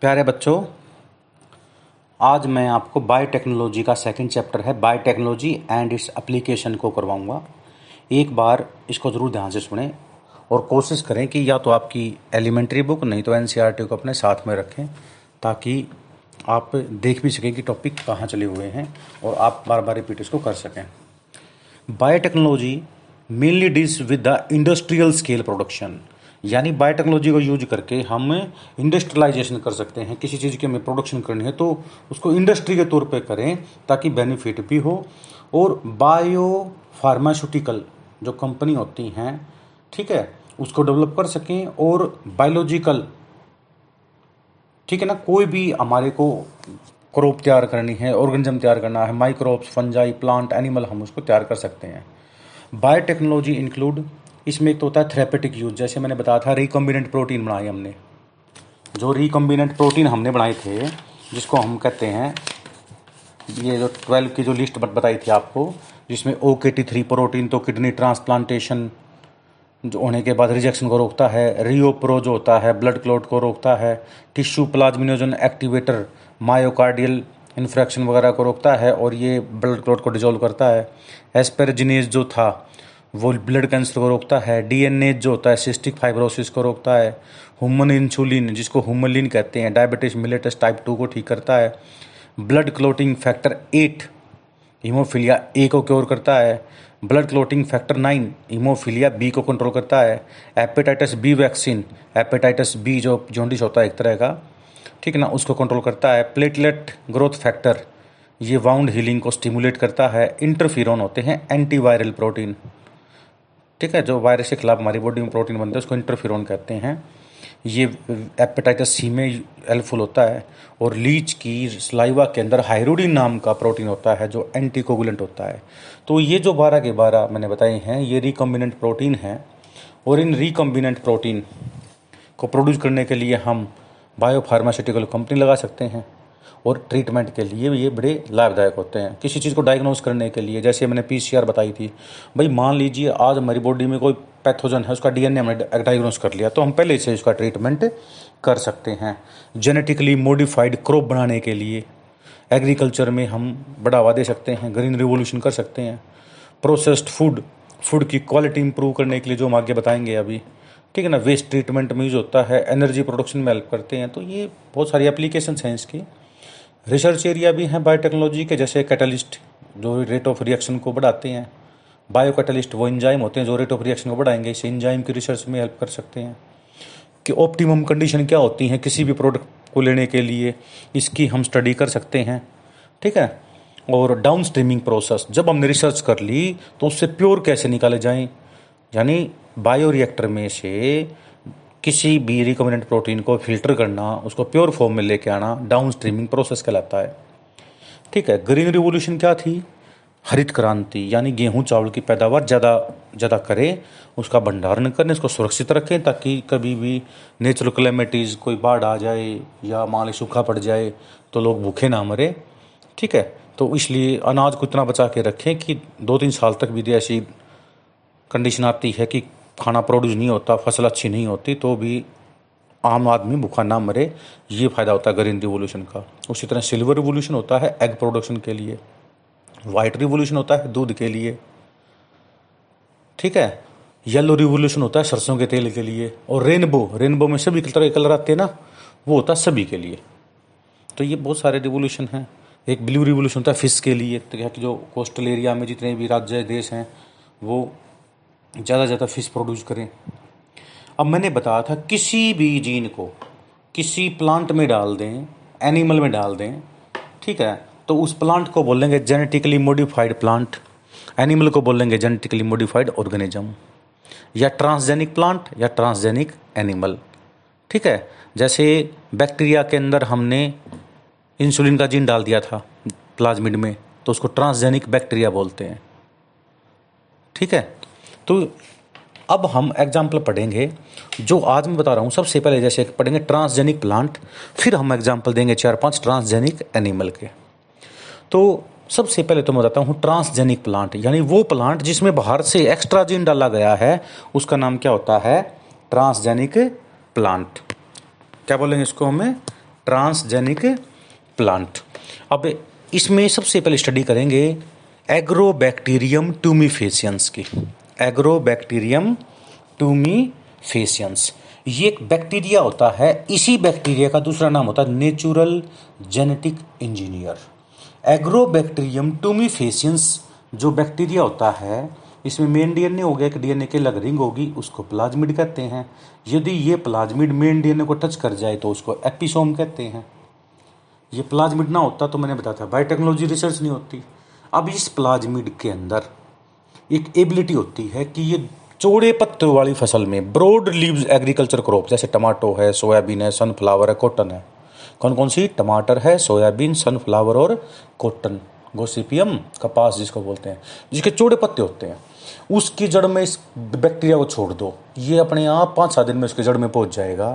प्यारे बच्चों, आज मैं आपको बायोटेक्नोलॉजी का सेकंड चैप्टर है बायोटेक्नोलॉजी एंड इट्स एप्लीकेशन को करवाऊंगा। एक बार इसको ज़रूर ध्यान से सुनें और कोशिश करें कि या तो आपकी एलिमेंट्री बुक नहीं तो एनसीईआरटी को अपने साथ में रखें, ताकि आप देख भी सकें कि टॉपिक कहाँ चले हुए हैं और आप बार बार रिपीट इसको कर सकें। Biotechnology mainly deals with the industrial scale production, यानी बायोटेक्नोलॉजी को यूज करके हम इंडस्ट्रियलाइजेशन कर सकते हैं। किसी चीज़ की हमें प्रोडक्शन करनी है तो उसको इंडस्ट्री के तौर पे करें ताकि बेनिफिट भी हो। और बायो फार्मास्यूटिकल जो कंपनी होती हैं, ठीक है, उसको डेवलप कर सकें। और बायोलॉजिकल, ठीक है ना, कोई भी हमारे को क्रॉप तैयार करनी है, ऑर्गेनिज्म तैयार करना है, माइक्रोब्स, फंजाई, प्लांट, एनिमल, हम उसको तैयार कर सकते हैं। बायोटेक्नोलॉजी इंक्लूड, इसमें एक तो होता है थेरेपेटिक यूज, जैसे मैंने बताया था रिकॉम्बिनेंट प्रोटीन बनाए हमने, जो रिकॉम्बिनेंट प्रोटीन हमने बनाए थे जिसको हम कहते हैं, ये जो 12 की जो लिस्ट बताई थी आपको, जिसमें OKT3 प्रोटीन तो किडनी ट्रांसप्लांटेशन जो होने के बाद रिजेक्शन को रोकता है, रिओप्रो जो होता है ब्लड क्लॉट को रोकता है, tissue plasminogen activator myocardial infarction वगैरह को रोकता है और ये ब्लड क्लॉट को डिजोल्व करता है, एस्पेरजिनेज जो था वो ब्लड कैंसर को रोकता है, DNA जो होता है सिस्टिक फाइब्रोसिस को रोकता है, ह्यूमन इंसुलिन जिसको ह्यूमलिन कहते हैं डायबिटीज मिलेटस टाइप 2 को ठीक करता है, blood clotting factor 8 haemophilia A को क्योर करता है, blood clotting factor 9 haemophilia B को कंट्रोल करता है, hepatitis B vaccine, hepatitis B जो जॉन्डिस होता है एक तरह का, ठीक ना, उसको कंट्रोल करता है, प्लेटलेट ग्रोथ फैक्टर ये वाउंड हीलिंग को स्टिमुलेट करता है, इंटरफेरोन होते हैं एंटीवायरल प्रोटीन, ठीक है, जो वायरस के खिलाफ हमारी बॉडी में प्रोटीन बनता है उसको इंटरफेरोन कहते हैं, ये हेपेटाइटिस सी में हेल्पफुल होता है। और लीच की स्लाइवा के अंदर हाइरोडिन नाम का प्रोटीन होता है जो एंटीकोगुलेंट होता है। तो ये जो 12 के 12 मैंने बताए हैं ये रिकॉम्बिनेंट प्रोटीन हैं और इन रिकॉम्बिनेंट प्रोटीन को प्रोड्यूस करने के लिए हम बायोफार्मास्यूटिकल कंपनी लगा सकते हैं और ट्रीटमेंट के लिए ये बड़े लाभदायक होते हैं। किसी चीज़ को डायग्नोज करने के लिए, जैसे मैंने PCR बताई थी, भाई मान लीजिए आज हमारी बॉडी में कोई पैथोजन है, उसका DNA हमने डायग्नोज कर लिया तो हम पहले से उसका ट्रीटमेंट कर सकते हैं। जेनेटिकली मॉडिफाइड क्रॉप बनाने के लिए एग्रीकल्चर में हम बढ़ावा दे सकते हैं, ग्रीन रिवोल्यूशन कर सकते हैं। प्रोसेस्ड फूड की क्वालिटी इंप्रूव करने के लिए जो हम आगे बताएंगे अभी, ठीक है ना, वेस्ट ट्रीटमेंट में यूज होता है, एनर्जी प्रोडक्शन में हेल्प करते हैं। तो ये बहुत सारी एप्लीकेशंस हैं इसकी। रिसर्च एरिया भी हैं बायोटेक्नोलॉजी के, जैसे कैटलिस्ट जो रेट ऑफ रिएक्शन को बढ़ाते हैं, बायो कैटलिस्ट वो एंजाइम होते हैं जो रेट ऑफ रिएक्शन को बढ़ाएंगे, इस एंजाइम की रिसर्च में हेल्प कर सकते हैं। कि ऑप्टिमम कंडीशन क्या होती हैं किसी भी प्रोडक्ट को लेने के लिए, इसकी हम स्टडी कर सकते हैं, ठीक है। और डाउन स्ट्रीमिंग प्रोसेस, जब हमने रिसर्च कर ली तो उससे प्योर कैसे निकाले जाएँ, यानी बायो रिएक्टर में से किसी भी रिकॉम्बिनेंट प्रोटीन को फिल्टर करना, उसको प्योर फॉर्म में लेके आना डाउन स्ट्रीमिंग प्रोसेस कहलाता है, ठीक है। ग्रीन रिवोल्यूशन क्या थी? हरित क्रांति, यानी गेहूं चावल की पैदावार ज़्यादा करें, उसका भंडारण करें, उसको सुरक्षित रखें ताकि कभी भी नेचुरल क्लेमिटीज़, कोई बाढ़ आ जाए या माली सूखा पड़ जाए तो लोग भूखे ना मरे, ठीक है। तो इसलिए अनाज को इतना बचा के रखें कि 2-3 साल तक भी ऐसी कंडीशन आती है कि खाना प्रोड्यूस नहीं होता, फसल अच्छी नहीं होती, तो भी आम आदमी भूखा ना मरे, ये फ़ायदा होता है ग्रीन रिवोल्यूशन का। उसी तरह सिल्वर रिवोल्यूशन होता है एग प्रोडक्शन के लिए, वाइट रिवोल्यूशन होता है दूध के लिए, ठीक है, येलो रिवोल्यूशन होता है सरसों के तेल के लिए, और रेनबो में सभी तरह के कलर आते हैं ना, वो होता है सभी के लिए। तो ये बहुत सारे रिवोल्यूशन हैं। एक ब्लू रिवोल्यूशन होता है फिश के लिए, तो जो कोस्टल एरिया में जितने भी राज्य देश हैं वो ज़्यादा फिश प्रोड्यूस करें। अब मैंने बताया था किसी भी जीन को किसी प्लांट में डाल दें, एनिमल में डाल दें, ठीक है, तो उस प्लांट को बोलेंगे जेनेटिकली मॉडिफाइड प्लांट, एनिमल को बोलेंगे जेनेटिकली मॉडिफाइड ऑर्गेनिज्म, या ट्रांसजेनिक प्लांट या ट्रांसजेनिक एनिमल, ठीक है। जैसे बैक्टीरिया के अंदर हमने इंसुलिन का जीन डाल दिया था प्लाज्मिड में, तो उसको ट्रांसजेनिक बैक्टीरिया बोलते हैं, ठीक है। तो अब हम एग्जाम्पल पढ़ेंगे जो आज मैं बता रहा हूँ। सबसे पहले जैसे पढ़ेंगे ट्रांसजेनिक प्लांट, फिर हम एग्जाम्पल देंगे 4-5 ट्रांसजेनिक एनिमल के। तो सबसे पहले तो मैं बताता हूँ ट्रांसजेनिक प्लांट, यानी वो प्लांट जिसमें बाहर से एक्स्ट्रा जीन डाला गया है, उसका नाम क्या होता है? Transgenic plant. क्या बोलेंगे इसको? हमें ट्रांसजेनिक प्लांट। अब इसमें सबसे पहले स्टडी करेंगे एग्रोबैक्टीरियम ट्यूमिफेसियंस की। एग्रोबैक्टीरियम ट्यूमिफेसियंस ये एक बैक्टीरिया होता है, इसी बैक्टीरिया का दूसरा नाम होता है natural genetic engineer. Agrobacterium tumefaciens जो बैक्टीरिया होता है, इसमें मेन डीएनए हो गया, एक डीएनए के लग रिंग होगी, उसको प्लाज्मिड कहते हैं। यदि ये प्लाज्मिड मेन डीएनए को टच कर जाए तो उसको एपिसोम कहते हैं। ये प्लाज्मिड ना होता तो मैंने बताया था बायोटेक्नोलॉजी रिसर्च नहीं होती। अब इस प्लाज्मिड के अंदर एक एबिलिटी होती है कि ये चौड़े पत्तों वाली फसल में, ब्रॉड लीव्स एग्रीकल्चर क्रॉप, जैसे टमाटो है, सोयाबीन है, सनफ्लावर है, कॉटन है। कौन कौन सी? टमाटर है, सोयाबीन, सनफ्लावर और कॉटन, गोसिपियम कपास जिसको बोलते हैं, जिसके चौड़े पत्ते होते हैं। उसकी जड़ में इस बैक्टीरिया को छोड़ दो, ये अपने आप 5-7 दिन में उसकी जड़ में पहुंच जाएगा।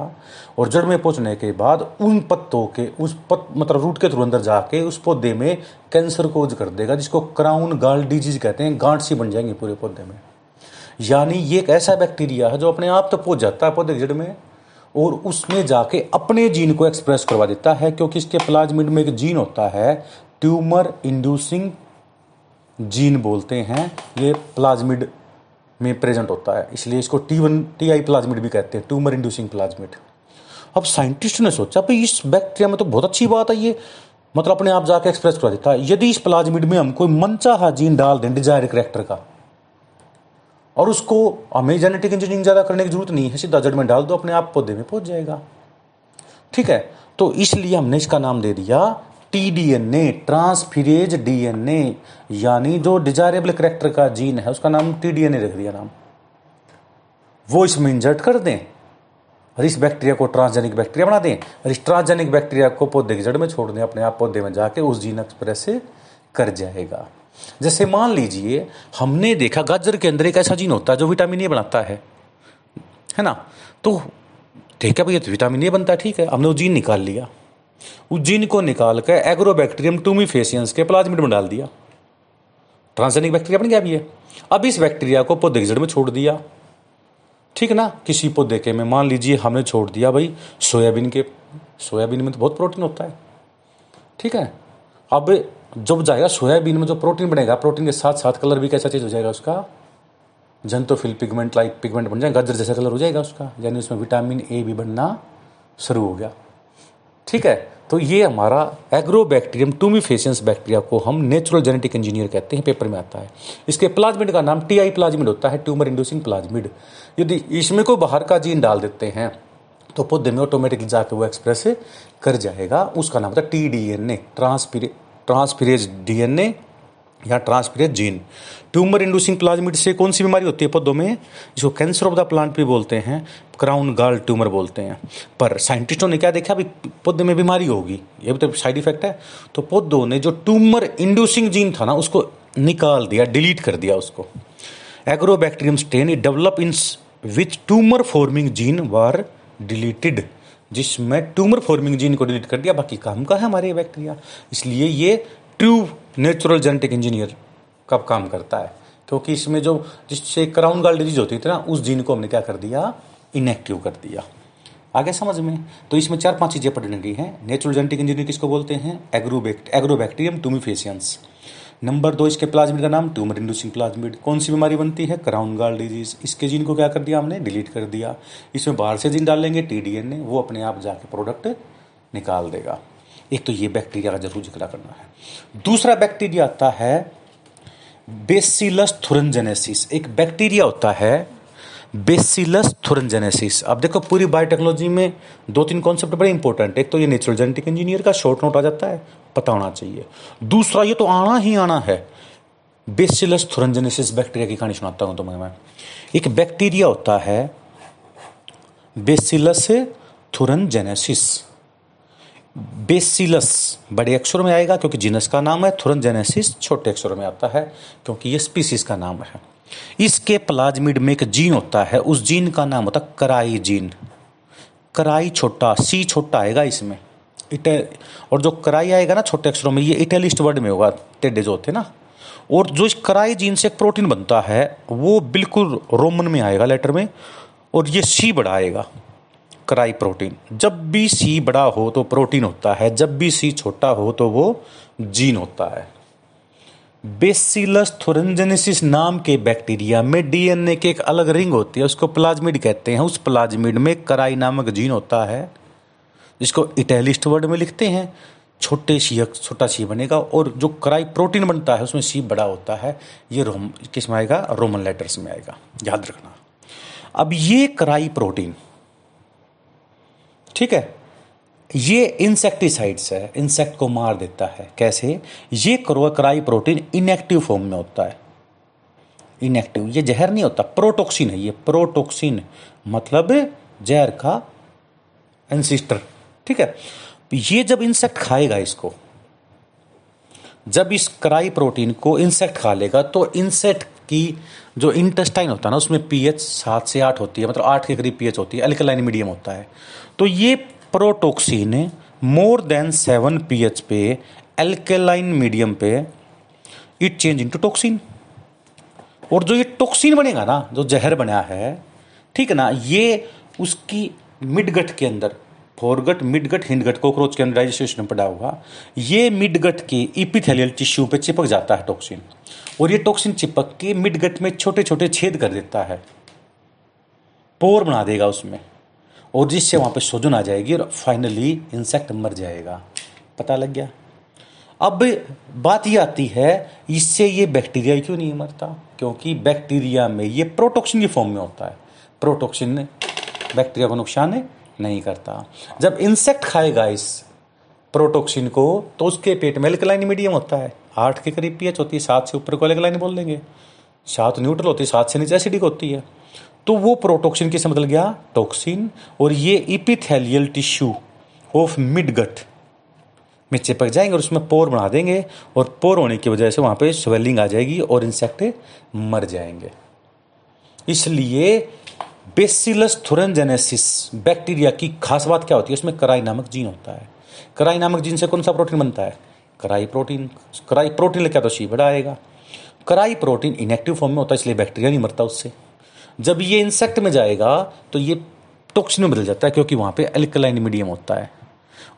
और जड़ में पहुंचने के बाद उन पत्तों के मतलब रूट के थ्रू अंदर जाके उस पौधे में कैंसर कोज कर देगा, जिसको क्राउन गाल डिजीज कहते हैं। गांठ सी बन जाएंगी पूरे पौधे में। यानी ये एक ऐसा बैक्टीरिया है जो अपने आप तो पहुंच जाता है पौधे की जड़ में और उसमें जाके अपने जीन को एक्सप्रेस करवा देता है, क्योंकि इसके प्लाज्मिड में एक जीन होता है ट्यूमर इंड्यूसिंग जीन बोलते हैं। ये प्लाज्मिड में प्रेजेंट होता है, इसलिए इसको टी आई प्लाज्मिड भी कहते हैं, ट्यूमर इंड्यूसिंग प्लाज्मिड। अब साइंटिस्ट ने सोचा भाई इस बैक्टीरिया में तो बहुत अच्छी बात है, ये मतलब अपने आप जाके एक्सप्रेस करवा देता है। यदि इस प्लाज्मिड में हम कोई मनचाहा जीन डाल दें डिजायर करैक्टर का, और उसको हमें जेनेटिक इंजीनियरिंग ज़्यादा करने की जरूरत नहीं है, सीधा जड़ में डाल दो अपने आप पौधे में पहुंच जाएगा। ठीक है, तो इसलिए हमने इसका नाम दे दिया TDNA, ट्रांसफिरेज DNA, यानी जो डिजायरेबल करैक्टर का जीन है उसका नाम TDNA रख दिया नाम। वो इसमें इंजर्ट कर दें और इस बैक्टीरिया को ट्रांसजेनिक बैक्टीरिया बना दें और इस ट्रांसजेनिक बैक्टीरिया को पौधे की जड़ में छोड़ दें, अपने आप पौधे में जाके उस जीन एक्सप्रेस कर जाएगा। जैसे मान लीजिए हमने देखा गाजर के अंदर एक ऐसा जीन होता है जो विटामिन ए बनाता है ना, तो ठीक है भाई विटामिन ए बनता है, ठीक है हमने वो जीन निकाल लिया। उस जीन को निकाल कर एग्रोबैक्टीरियम ट्यूमिफेसियंस के प्लाज्मिड में डाल दिया, ट्रांसजेनिक बैक्टीरिया बन गया। अब ये इस बैक्टीरिया को पौधे की जड़ में छोड़ दिया, ठीक ना, किसी पौधे के में मान लीजिए हमने छोड़ दिया भाई सोयाबीन के, सोयाबीन में तो बहुत प्रोटीन होता है, ठीक है। अब जब जाएगा सोयाबीन में जो प्रोटीन बनेगा, प्रोटीन के साथ साथ कलर भी कैसा चीज हो जाएगा उसका, जंतोफिल पिगमेंट लाइक पिगमेंट बन जाएगा, गाजर जैसा कलर हो जाएगा उसका, यानी उसमें विटामिन ए भी बनना शुरू हो गया। ठीक है, तो ये हमारा एग्रोबैक्टीरियम ट्यूमिफेसियंस बैक्टीरिया को हम नेचुरल जेनेटिक इंजीनियर कहते हैं, पेपर में आता है। इसके प्लाज्मिड का नाम टीआई प्लाज्मिड होता है, ट्यूमर इंड्यूसिंग प्लाज्मिड। यदि इसमें कोई बाहर का जीन डाल देते हैं तो पौधे में ऑटोमेटिकली जाकर वो एक्सप्रेस कर जाएगा। उसका नाम होता है TDNA, ट्रांसफिरेज DNA या transferase gene. Tumour inducing plasmid से कौन सी बीमारी होती है पौधों में, जिसको कैंसर ऑफ द प्लांट भी बोलते हैं, क्राउन गाल ट्यूमर बोलते हैं। पर साइंटिस्टों ने क्या देखा, अभी पौधे में बीमारी होगी, ये भी तो साइड इफेक्ट है, तो पौधों ने जो ट्यूमर इंड्यूसिंग जीन था ना उसको निकाल दिया, डिलीट कर दिया उसको। Agrobacterium strain it develop in which tumour forming gene were deleted, जिसमें ट्यूमर फॉर्मिंग जीन को डिलीट कर दिया, बाकी काम का है हमारे बैक्टीरिया। इसलिए ये ट्रू नेचुरल जेनेटिक इंजीनियर का काम करता है, क्योंकि इसमें जो जिससे क्राउन गाल डिजीज होती थी ना, उस जीन को हमने क्या कर दिया, इनएक्टिव कर दिया। आगे समझ में, तो इसमें 4-5 चीज़ें पढ़ने की हैं। नेचुरल जेनेटिक इंजीनियर किसको बोलते हैं, एग्रोबैक्टीरियम ट्यूमिफेसियंस। नंबर 2, इसके प्लाज्मिड का नाम ट्यूमर इंड्यूसिंग प्लाज्मिड। कौन सी बीमारी बनती है, क्राउन गाल डिजीज। इसके जीन को क्या कर दिया हमने, डिलीट कर दिया। इसमें बाहर से जीन डालेंगे TDNA, वो अपने आप जाके प्रोडक्ट निकाल देगा। एक तो ये बैक्टीरिया का जरूर जिक्र करना है। दूसरा बैक्टीरिया आता है बेसिलस थुरिंजिएंसिस, एक बैक्टीरिया होता है बेसिलस थुरिंजिएंसिस। अब देखो पूरी बायोटेक्नोलॉजी में 2-3 कॉन्सेप्ट बड़े इंपॉर्टेंट। एक तो ये नेचुरल जेनेटिक इंजीनियर का शॉर्ट नोट आ जाता है, पता होना चाहिए। दूसरा ये तो आना ही आना है। बेसिलस थुरिंजिएंसिस बैक्टीरिया की कहानी सुनाता हूँ तुम्हें मैं। एक बैक्टीरिया होता है बेसिलस थुरिंजिएंसिस। बेसिलस बड़े अक्षर में आएगा क्योंकि जीनस का नाम है, थुरिंजिएंसिस छोटे अक्षर में आता है क्योंकि ये स्पीसीज का नाम है। इसके प्लाज्मिड में एक जीन होता है, उस जीन का नाम होता है क्राई जीन। क्राई छोटा सी छोटा आएगा इसमें, और जो क्राई आएगा ना छोटे अक्षरों में, ये इटैलिस्ट वर्ड में होगा, टेढ़े जो होते ना। और जो इस क्राई जीन से एक प्रोटीन बनता है वो बिल्कुल रोमन में आएगा लेटर में, और ये सी बड़ा आएगा। Cry protein. जब भी सी बड़ा हो तो प्रोटीन होता है, जब भी सी छोटा हो तो वो जीन होता है। बेसिलस थुरिंजिएंसिस नाम के बैक्टीरिया में डीएनए के एक अलग रिंग होती है, उसको प्लाज्मिड कहते हैं। उस प्लाज्मिड में क्राई नामक जीन होता है, जिसको इटैलिस्ट वर्ड में लिखते हैं। छोटे सी छोटा सी बनेगा, और जो क्राई प्रोटीन बनता है उसमें सी बड़ा होता है। ये किस में आएगा? रोमन लेटर्स में आएगा, याद रखना। अब ये क्राई प्रोटीन, ठीक है, ये इंसेक्टिसाइड्स है, इंसेक्ट को मार देता है। कैसे? ये क्राई प्रोटीन इनएक्टिव फॉर्म में होता है, इनएक्टिव। ये जहर नहीं होता, प्रोटोक्सिन है। ये प्रोटोक्सिन मतलब जहर का एंसिस्टर, ठीक है। ये जब इंसेक्ट खाएगा इसको, जब इस क्राई प्रोटीन को इंसेक्ट खा लेगा, तो इंसेक्ट की जो इंटेस्टाइन होता है ना, उसमें पीएच 7 से 8 होती है, मतलब 8 के करीब पीएच होती है, अल्कलाइन मीडियम होता है। तो ये प्रोटोक्सिन मोर देन 7 पीएच पे, अल्कलाइन मीडियम पे, इट चेंज इनटू टॉक्सिन। और जो ये टॉक्सिन बनेगा ना, जो जहर बना है, ठीक है ना, ये उसकी मिडगट के अंदर, फोरगट, मिडगट, हिंडगट, कॉकरोच के अंदर डाइजेशन पड़ा हुआ, ये मिडगट के इपिथेलियल टिश्यू पे चिपक जाता है टॉक्सिन। और ये टॉक्सिन चिपक के मिडगट में छोटे छोटे छेद कर देता है, पोर बना देगा उसमें, और जिससे वहाँ पे सोजन आ जाएगी और फाइनली इंसेक्ट मर जाएगा। पता लग गया। अब बात ये आती है, इससे ये बैक्टीरिया क्यों नहीं मरता? क्योंकि बैक्टीरिया में ये प्रोटोक्सिन के फॉर्म में होता है। प्रोटोक्सिन बैक्टीरिया को नुकसान नहीं करता। जब इंसेक्ट खाएगा इस प्रोटोक्सिन को, तो उसके पेट में अल्कलाइन मीडियम होता है, 8 के करीब पीएच होती है, 7 से ऊपर को अल्कलाइन बोल देंगे, 7 न्यूट्रल होती है, 7 से नीचे एसिडिक होती है। तो वो प्रोटोक्सिन किससे बदल गया? टॉक्सिन। और ये इपिथेलियल टिश्यू ऑफ मिडगट में चिपक जाएंगे और उसमें पोर बना देंगे, और पोर होने की वजह से वहाँ पे स्वेलिंग आ जाएगी और इंसेक्ट मर जाएंगे। इसलिए बेसिलस थुरिंजिएंसिस बैक्टीरिया की खास बात क्या होती है? उसमें क्राई नामक जीन होता है। क्राई नामक जीन से कौन सा प्रोटीन बनता है? Cry protein. क्राई प्रोटीन लेकर तो सी बड़ा आएगा। क्राई प्रोटीन इनएक्टिव फॉर्म में होता है, इसलिए बैक्टीरिया नहीं मरता उससे। जब ये इंसेक्ट में जाएगा तो ये टॉक्सिन में बदल जाता है, क्योंकि वहाँ पे अल्कलाइन मीडियम होता है।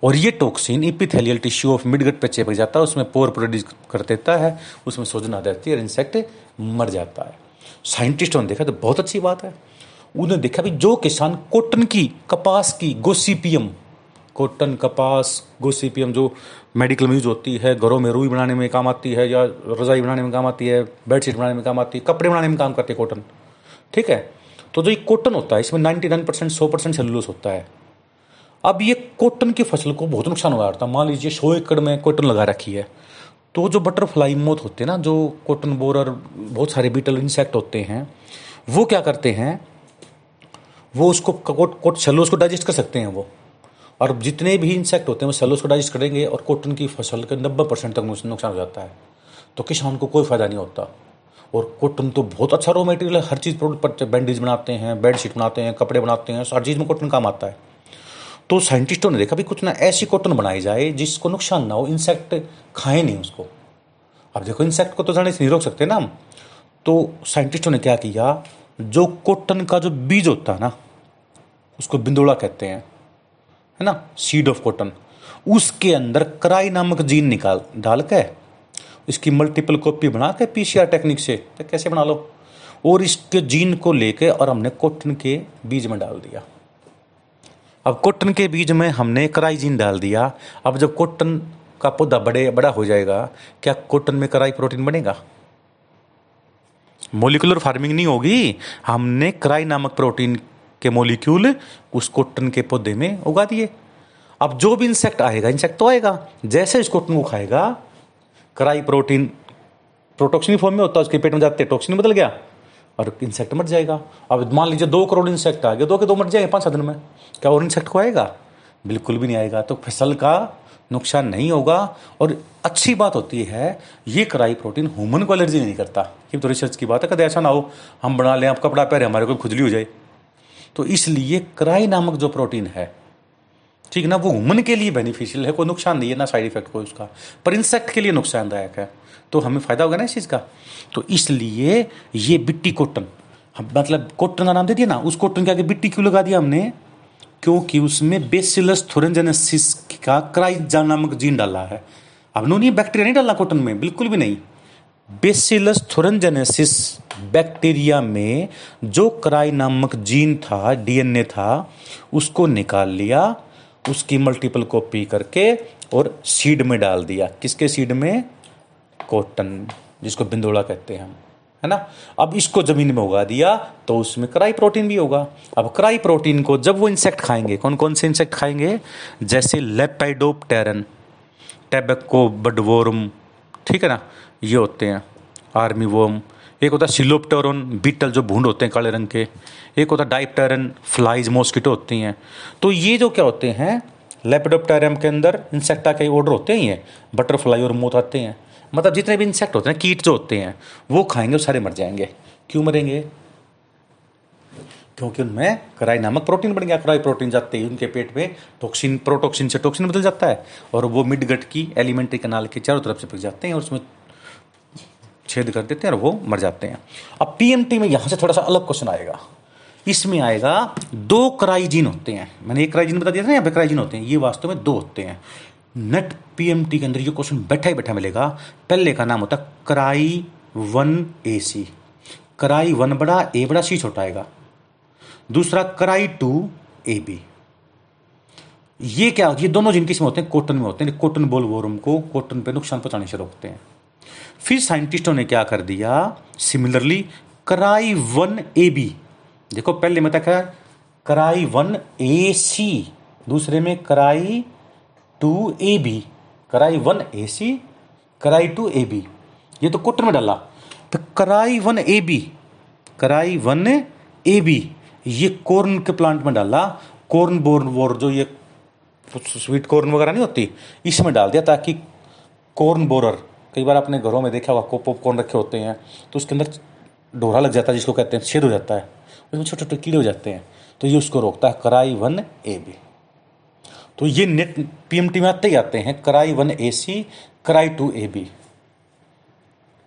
और ये toxin epithelial tissue of midgut पे चिपक जाता है, उसमें पोर प्रोड्यूस कर देता है, उसमें सूजन आ जाती है और इंसेक्ट मर जाता है। साइंटिस्टों ने देखा तो बहुत अच्छी बात है। उन्होंने देखा भी, जो किसान कॉटन की, कपास की गोसिपियम, कॉटन, कपास, गोसिपियम जो मेडिकल में यूज होती है, घरों में रुई बनाने में काम आती है, या रजाई बनाने में काम आती है, बेडशीट बनाने में काम आती है, कपड़े बनाने में काम करती है कॉटन, ठीक है। तो जो ये कॉटन होता है इसमें 99% 100% सेलुलोस होता है। अब ये कॉटन की फसल को बहुत नुकसान हो रहा था। मान लीजिए 100 एकड़ में कॉटन लगा रखी है, तो जो बटरफ्लाई मोथ होते हैं ना, जो कॉटन बोरर, बहुत सारे बीटल इंसेक्ट होते हैं, वो क्या करते हैं, वो उसको सेलुलोस को डाइजेस्ट कर सकते हैं वो। और जितने भी इंसेक्ट होते हैं वो सेलुलोस को डाइजेस्ट करेंगे, और कॉटन की फसल के 90% तक नुकसान हो जाता है। तो किसान को कोई फायदा नहीं होता। और कॉटन तो बहुत अच्छा रॉ मटेरियल है, हर चीज़ प्रोडक्ट, बैंडेज बनाते हैं, बेडशीट बनाते हैं, कपड़े बनाते हैं, हर चीज़ में कॉटन काम आता है। तो साइंटिस्टों ने देखा भी, कुछ ना ऐसी कॉटन बनाई जाए जिसको नुकसान ना हो, इंसेक्ट खाएं नहीं उसको। अब देखो, इंसेक्ट को तो जाने से नहीं रोक सकते ना हम। तो साइंटिस्टों ने क्या किया, जो कॉटन का जो बीज होता है ना, उसको बिंदोड़ा कहते हैं, है ना, सीड ऑफ कॉटन, उसके अंदर क्राई नामक जीन डाल के इसकी मल्टीपल कॉपी बना के पीसीआर टेक्निक से, तो कैसे बना लो, और इसके जीन को लेके और हमने कॉटन के बीज में डाल दिया। अब कॉटन के बीज में हमने क्राई जीन डाल दिया। अब जब कॉटन का पौधा बड़ा हो जाएगा, क्या कॉटन में क्राई प्रोटीन बनेगा? मोलिक्यूलर फार्मिंग नहीं होगी। हमने क्राई नामक प्रोटीन के मोलिक्यूल उस कॉटन के पौधे में उगा दिए। अब जो भी इंसेक्ट आएगा, इंसेक्ट तो आएगा, जैसे इस कॉटन को खाएगा, क्राई प्रोटीन प्रोटोक्सिन फॉर्म में होता है, उसके पेट में जाते हैं, टॉक्सिन बदल गया और इंसेक्ट मर जाएगा। अब मान लीजिए 2 करोड़ इंसेक्ट आ गए, 2 के 2 मर जाएंगे 5-7 दिन में। क्या और इंसेक्ट को आएगा? बिल्कुल भी नहीं आएगा। तो फसल का नुकसान नहीं होगा। और अच्छी बात होती है, ये क्राई प्रोटीन ह्यूमन को एलर्जी नहीं करता। ये तो रिसर्च की बात है, कभी ऐसा ना हो हम बना लें, आप कपड़ा पहने, हमारे को खुजली हो जाए। तो इसलिए क्राई नामक जो प्रोटीन है, ठीक ना, वो ह्यूमन के लिए बेनिफिशियल है, कोई नुकसान नहीं है, ना साइड इफेक्ट कोई उसका, पर इंसेक्ट के लिए नुकसानदायक है। तो हमें फायदा होगा ना इस चीज़ का। तो इसलिए ये बिट्टी कॉटन, मतलब कॉटन का नाम दे दिया ना, उस कॉटन के आगे बिट्टी क्यों लगा दिया हमने? क्योंकि उसमें बेसिलस थुरिंजिएंसिस का क्राई नामक जीन डाला है। अब नूनी बैक्टीरिया नहीं डाला कॉटन में, बिल्कुल भी नहीं। बेसिलस थुरिंजिएंसिस बैक्टीरिया में जो क्राई नामक जीन था, DNA था, उसको निकाल लिया, उसकी मल्टीपल कॉपी करके और सीड में डाल दिया। किसके सीड में? कॉटन, जिसको बिंदोड़ा कहते हैं हम, है ना। अब इसको जमीन में उगा दिया तो उसमें क्राई प्रोटीन भी होगा। अब क्राई प्रोटीन को जब वो इंसेक्ट खाएंगे, कौन कौन से इंसेक्ट खाएंगे, जैसे लेपिडोप्टेरन, टैबेको बडवोरम, ठीक है ना, ये होते हैं आर्मी वोम। एक होता है सिलोप्टेरन बीटल, जो भूंड होते हैं काले रंग के। एक होता है डाइप्टेरन, फ्लाइज, मॉस्किटो होती हैं। तो ये जो क्या होते हैं, लेपिडोप्टेरम के अंदर इंसेक्टा के ऑर्डर होते ही हैं, बटरफ्लाई और मोथ आते हैं। मतलब जितने भी इंसेक्ट होते हैं, कीट जो होते हैं, वो खाएंगे, वो सारे मर जाएंगे। क्यों मरेंगे? क्योंकि उनमें क्राई नामक प्रोटीन बन गया। क्राई प्रोटीन जाते ही उनके पेट में टॉक्सिन, प्रोटॉक्सिन से टॉक्सिन बदल जाता है और वो मिड गट की एलिमेंट्री कनाल के चारों तरफ से पिक जाते हैं और उसमें छेद कर देते हैं और वो मर जाते हैं। अब PMT में यहाँ से थोड़ा सा अलग क्वेश्चन आएगा। इसमें आएगा दो क्राई जीन होते हैं। मैंने एक क्राई जीन बता दिया था ना, यहाँ पे क्राई जीन होते हैं, ये वास्तव में दो होते हैं। नेट PMT के अंदर ये क्वेश्चन बैठा ही बैठा मिलेगा। पहले का नाम होता क्राई 1AC, क्राई 1A छोटा आएगा। दूसरा क्राई 2AB। ये क्या, ये दोनों जीन किसमें होते हैं? कॉटन में होते हैं। कॉटन बोल वोरम को कॉटन पे नुकसान पहुंचाने से रोकते हैं। फिर साइंटिस्टों ने क्या कर दिया, सिमिलरली क्राई 1AB, देखो पहले में तक है क्राई 1AC, दूसरे में cry 2AB, cry 1AC, cry 2AB, ये तो कॉटन में डाला। तो क्राई 1AB, क्राई 1AB ये कॉर्न के प्लांट में डाला। कॉर्न बोर्न वोर, जो ये स्वीट कॉर्न वगैरह नहीं होती, इसमें डाल दिया ताकि कॉर्न बोरर, कई बार आपने घरों में देखा होगा पॉपकॉर्न रखे होते हैं तो उसके अंदर डोरा लग जाता है, जिसको कहते हैं, छेद हो जाता है, उसमें छोटे छोटे कीड़े हो जाते हैं, तो ये उसको रोकता है, क्राई 1AB। तो ये नेट PMT में आते ही आते हैं, क्राई 1AC, क्राई 2AB,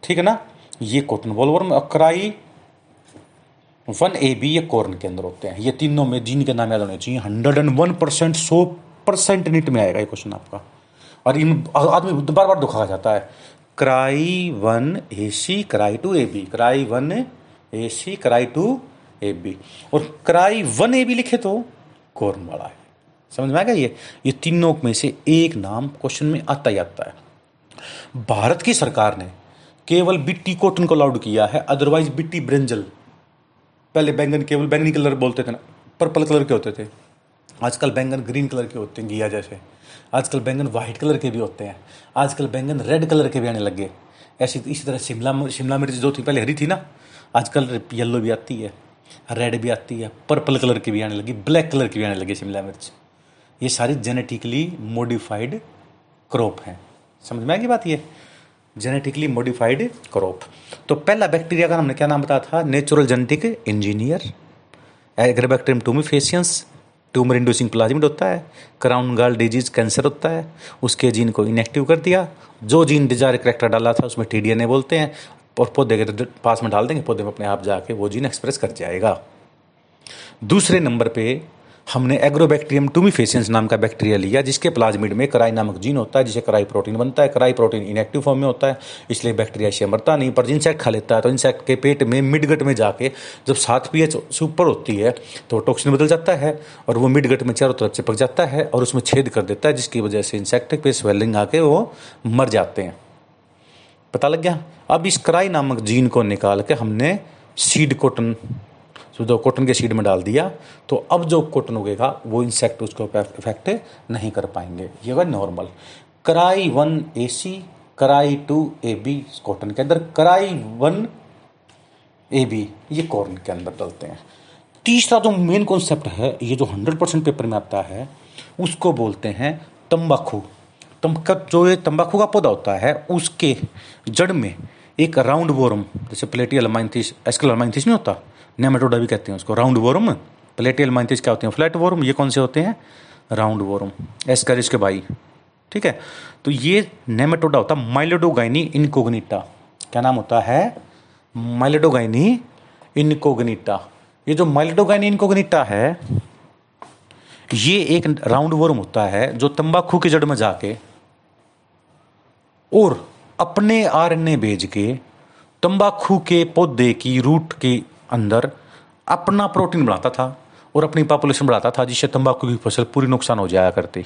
ठीक है ना। ये कॉटन बॉलवर्म और क्राई 1AB ये कॉर्न के अंदर होते हैं। ये तीनों में जीन के नाम याद होने चाहिए। 101%, 100% नीट में आएगा ये क्वेश्चन आपका। और इन आदमी बार बार दुखा जाता है, cry 1AC, cry 2AB, cry 1AC, cry 2AB, और क्राई 1AB लिखे तो कॉर्न वाला है। समझ में आएगा, ये तीनों में से एक नाम क्वेश्चन में आता ही आता है। भारत की सरकार ने केवल बिट्टी कॉटन को अलाउड किया है, अदरवाइज बिट्टी ब्रिंजल, पहले बैंगन केवल बैंगनी कलर बोलते थे ना, पर्पल कलर के होते थे, आजकल बैंगन ग्रीन कलर के होते हैं, घिया जैसे। आजकल बैंगन वाइट कलर के भी होते हैं, आजकल बैंगन रेड कलर के भी आने लग गए। ऐसी इसी तरह शिमला मिर्च जो थी पहले हरी थी ना, आजकल येलो भी आती है, रेड भी आती है, पर्पल कलर की भी आने लगी, ब्लैक कलर की भी आने लगी शिमला मिर्च। ये सारी जेनेटिकली मॉडिफाइड क्रॉप हैं। समझ में आएगी बात, ये जेनेटिकली मॉडिफाइड क्रॉप। तो पहला बैक्टीरिया का हमने क्या नाम बताया था, natural genetic engineer. Agrobacterium tumefaciens tumour inducing plasmid होता है। क्राउन गाल डिजीज कैंसर होता है, उसके जीन को इनएक्टिव कर दिया। जो जीन डिजायर करैक्टर डाला था उसमें TDNA बोलते हैं, और पौधे के पास में डाल देंगे, पौधे में अपने आप जाके वो जीन एक्सप्रेस कर जाएगा। दूसरे नंबर पे हमने एग्रोबैक्टीरियम ट्यूमिफेसियंस नाम का बैक्टीरिया लिया, जिसके प्लाज्मिड में क्राई नामक जीन होता है, जिसे क्राई प्रोटीन बनता है। क्राई प्रोटीन इनएक्टिव फॉर्म में होता है, इसलिए बैक्टीरिया इसे मरता नहीं, पर इंसेक्ट खा लेता है। तो इंसेक्ट के पेट में मिडगट में जाके जब 7 pH से ऊपर होती है तो टॉक्सिन बदल जाता है और वो मिडगट में चारों तरफ चिपक जाता है और उसमें छेद कर देता है, जिसकी वजह से इंसेक्ट पे स्वेलिंग आके वो मर जाते हैं। पता लग गया। अब इस क्राई नामक जीन को निकाल के हमने सीड कॉटन, जो कॉटन के सीड में डाल दिया, तो अब जो कॉटन उगेगा वो इंसेक्ट उसको इफेक्ट नहीं कर पाएंगे। ये होगा normal. Cry 1AC, cry 2AB cotton के अंदर, क्राई 1AB ये कॉर्न के अंदर डालते हैं। तीसरा जो मेन कॉन्सेप्ट है, ये जो 100% पेपर में आता है, उसको बोलते हैं तंबाकू। जो ये तंबाकू का पौधा होता है, उसके जड़ में एक राउंड वोरम, जैसे प्लेटियल माइंथिस, एस्केलर माइंथिस नहीं होता, नेमेटोडा भी कहते हैं उसको, राउंड वोरम। प्लेटियल माइंथिस क्या होते हैं? Flat worm. ये कौन से होते हैं? राउंड वोरम, एस्केरिस के भाई, ठीक है। तो ये नेमेटोडा होता है मेलोइडोगाइनी इनकॉग्निटा। क्या नाम होता है? Meloidogyne incognita. ये जो मेलोइडोगाइनी इनकॉग्निटा है, ये एक राउंड वर्म होता है जो तंबाकू की जड़ में जाके और अपने आरएनए भेज के तंबाकू के पौधे की रूट के अंदर अपना प्रोटीन बढ़ाता था और अपनी पॉपुलेशन बढ़ाता था, जिससे तंबाकू की फसल पूरी नुकसान हो जाया करती।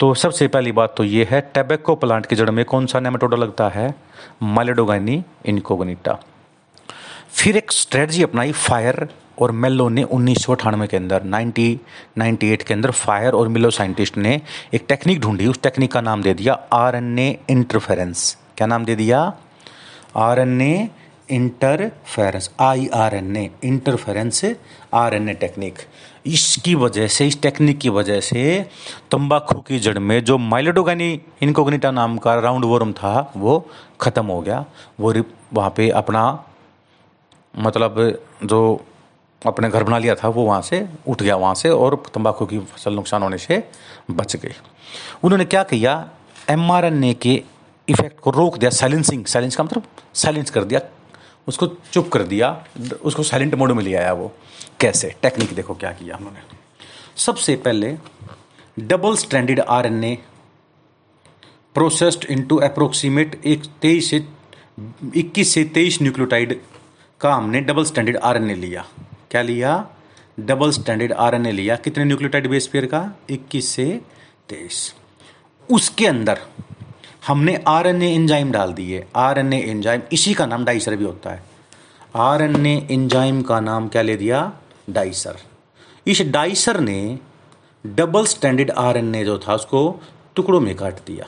तो सबसे पहली बात तो ये है, टैबेको प्लांट की जड़ में कौन सा नेमाटोडा लगता है? Meloidogyne incognita. फिर एक स्ट्रेटजी अपनाई फायर और मेलो ने 1998 के अंदर 1998 के अंदर फायर और मिलो साइंटिस्ट ने एक टेक्निक ढूंढी। उस टेक्निक का नाम दे दिया आरएनए इंटरफेरेंस। क्या नाम दे दिया? RNA interference, IRNA interference, RNA technique. इसकी वजह से, इस टेक्निक की वजह से तंबाकू की जड़ में जो मेलोइडोगाइनी इनकॉग्निटा नाम का राउंड वर्म था वो ख़त्म हो गया। वो वहाँ पे अपना मतलब जो अपने घर बना लिया था वो वहाँ से उठ गया वहाँ से, और तंबाकू की फसल नुकसान होने से बच गई। उन्होंने क्या किया, एमआरएनए के इफेक्ट को रोक दिया, साइलेंसिंग। साइलेंस का मतलब साइलेंस कर दिया, उसको चुप कर दिया, उसको साइलेंट मोड में ले आया। वो कैसे? टेक्निक देखो क्या किया उन्होंने। सबसे पहले double stranded RNA processed into approximate 21 से 23 न्यूक्लियोटाइड का हमने डबल स्टैंडर्ड आरएनए लिया। क्या लिया? डबल स्टैंडर्ड आरएनए लिया। कितने न्यूक्लियोटाइड बेस पेयर का? 21 से 23। उसके अंदर हमने आरएनए एंजाइम डाल दिए। आरएनए एंजाइम, इसी का नाम डाइसर भी होता है। आरएनए एंजाइम का नाम क्या ले दिया? डाइसर। इस डाइसर ने डबल स्टैंडर्ड आरएनए जो था उसको टुकड़ों में काट दिया।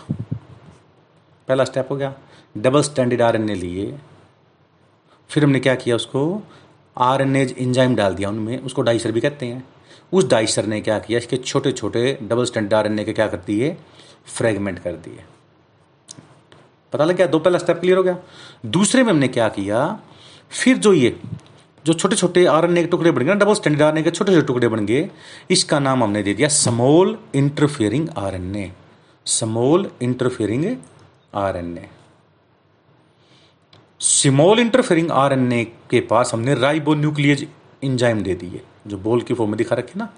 पहला स्टेप हो गया, डबल स्टैंडर्ड आरएनए लिए। फिर हमने क्या किया, उसको आरएनए एंजाइम डाल दिया उनमें, उसको डाइसर भी कहते हैं। उस डाइसर ने क्या किया, इसके छोटे छोटे डबल स्टैंडर्ड आरएनए के क्या कर दिए? फ्रेगमेंट कर दिए। पता लग गया? दो पहला स्टेप क्लियर हो गया। दूसरे में हमने क्या किया, फिर जो ये जो छोटे छोटे आरएनए के टुकड़े बन गए, डबल स्टैंडर्ड आरएनए के छोटे छोटे टुकड़े बन गए, इसका नाम हमने दे दिया small interfering RNA. Small interfering RNA. Small interfering RNA के पास हमने राइबोन्यूक्लियेज एंजाइम दे दिए, जो बॉल की फॉर्म में दिखा रखे ना।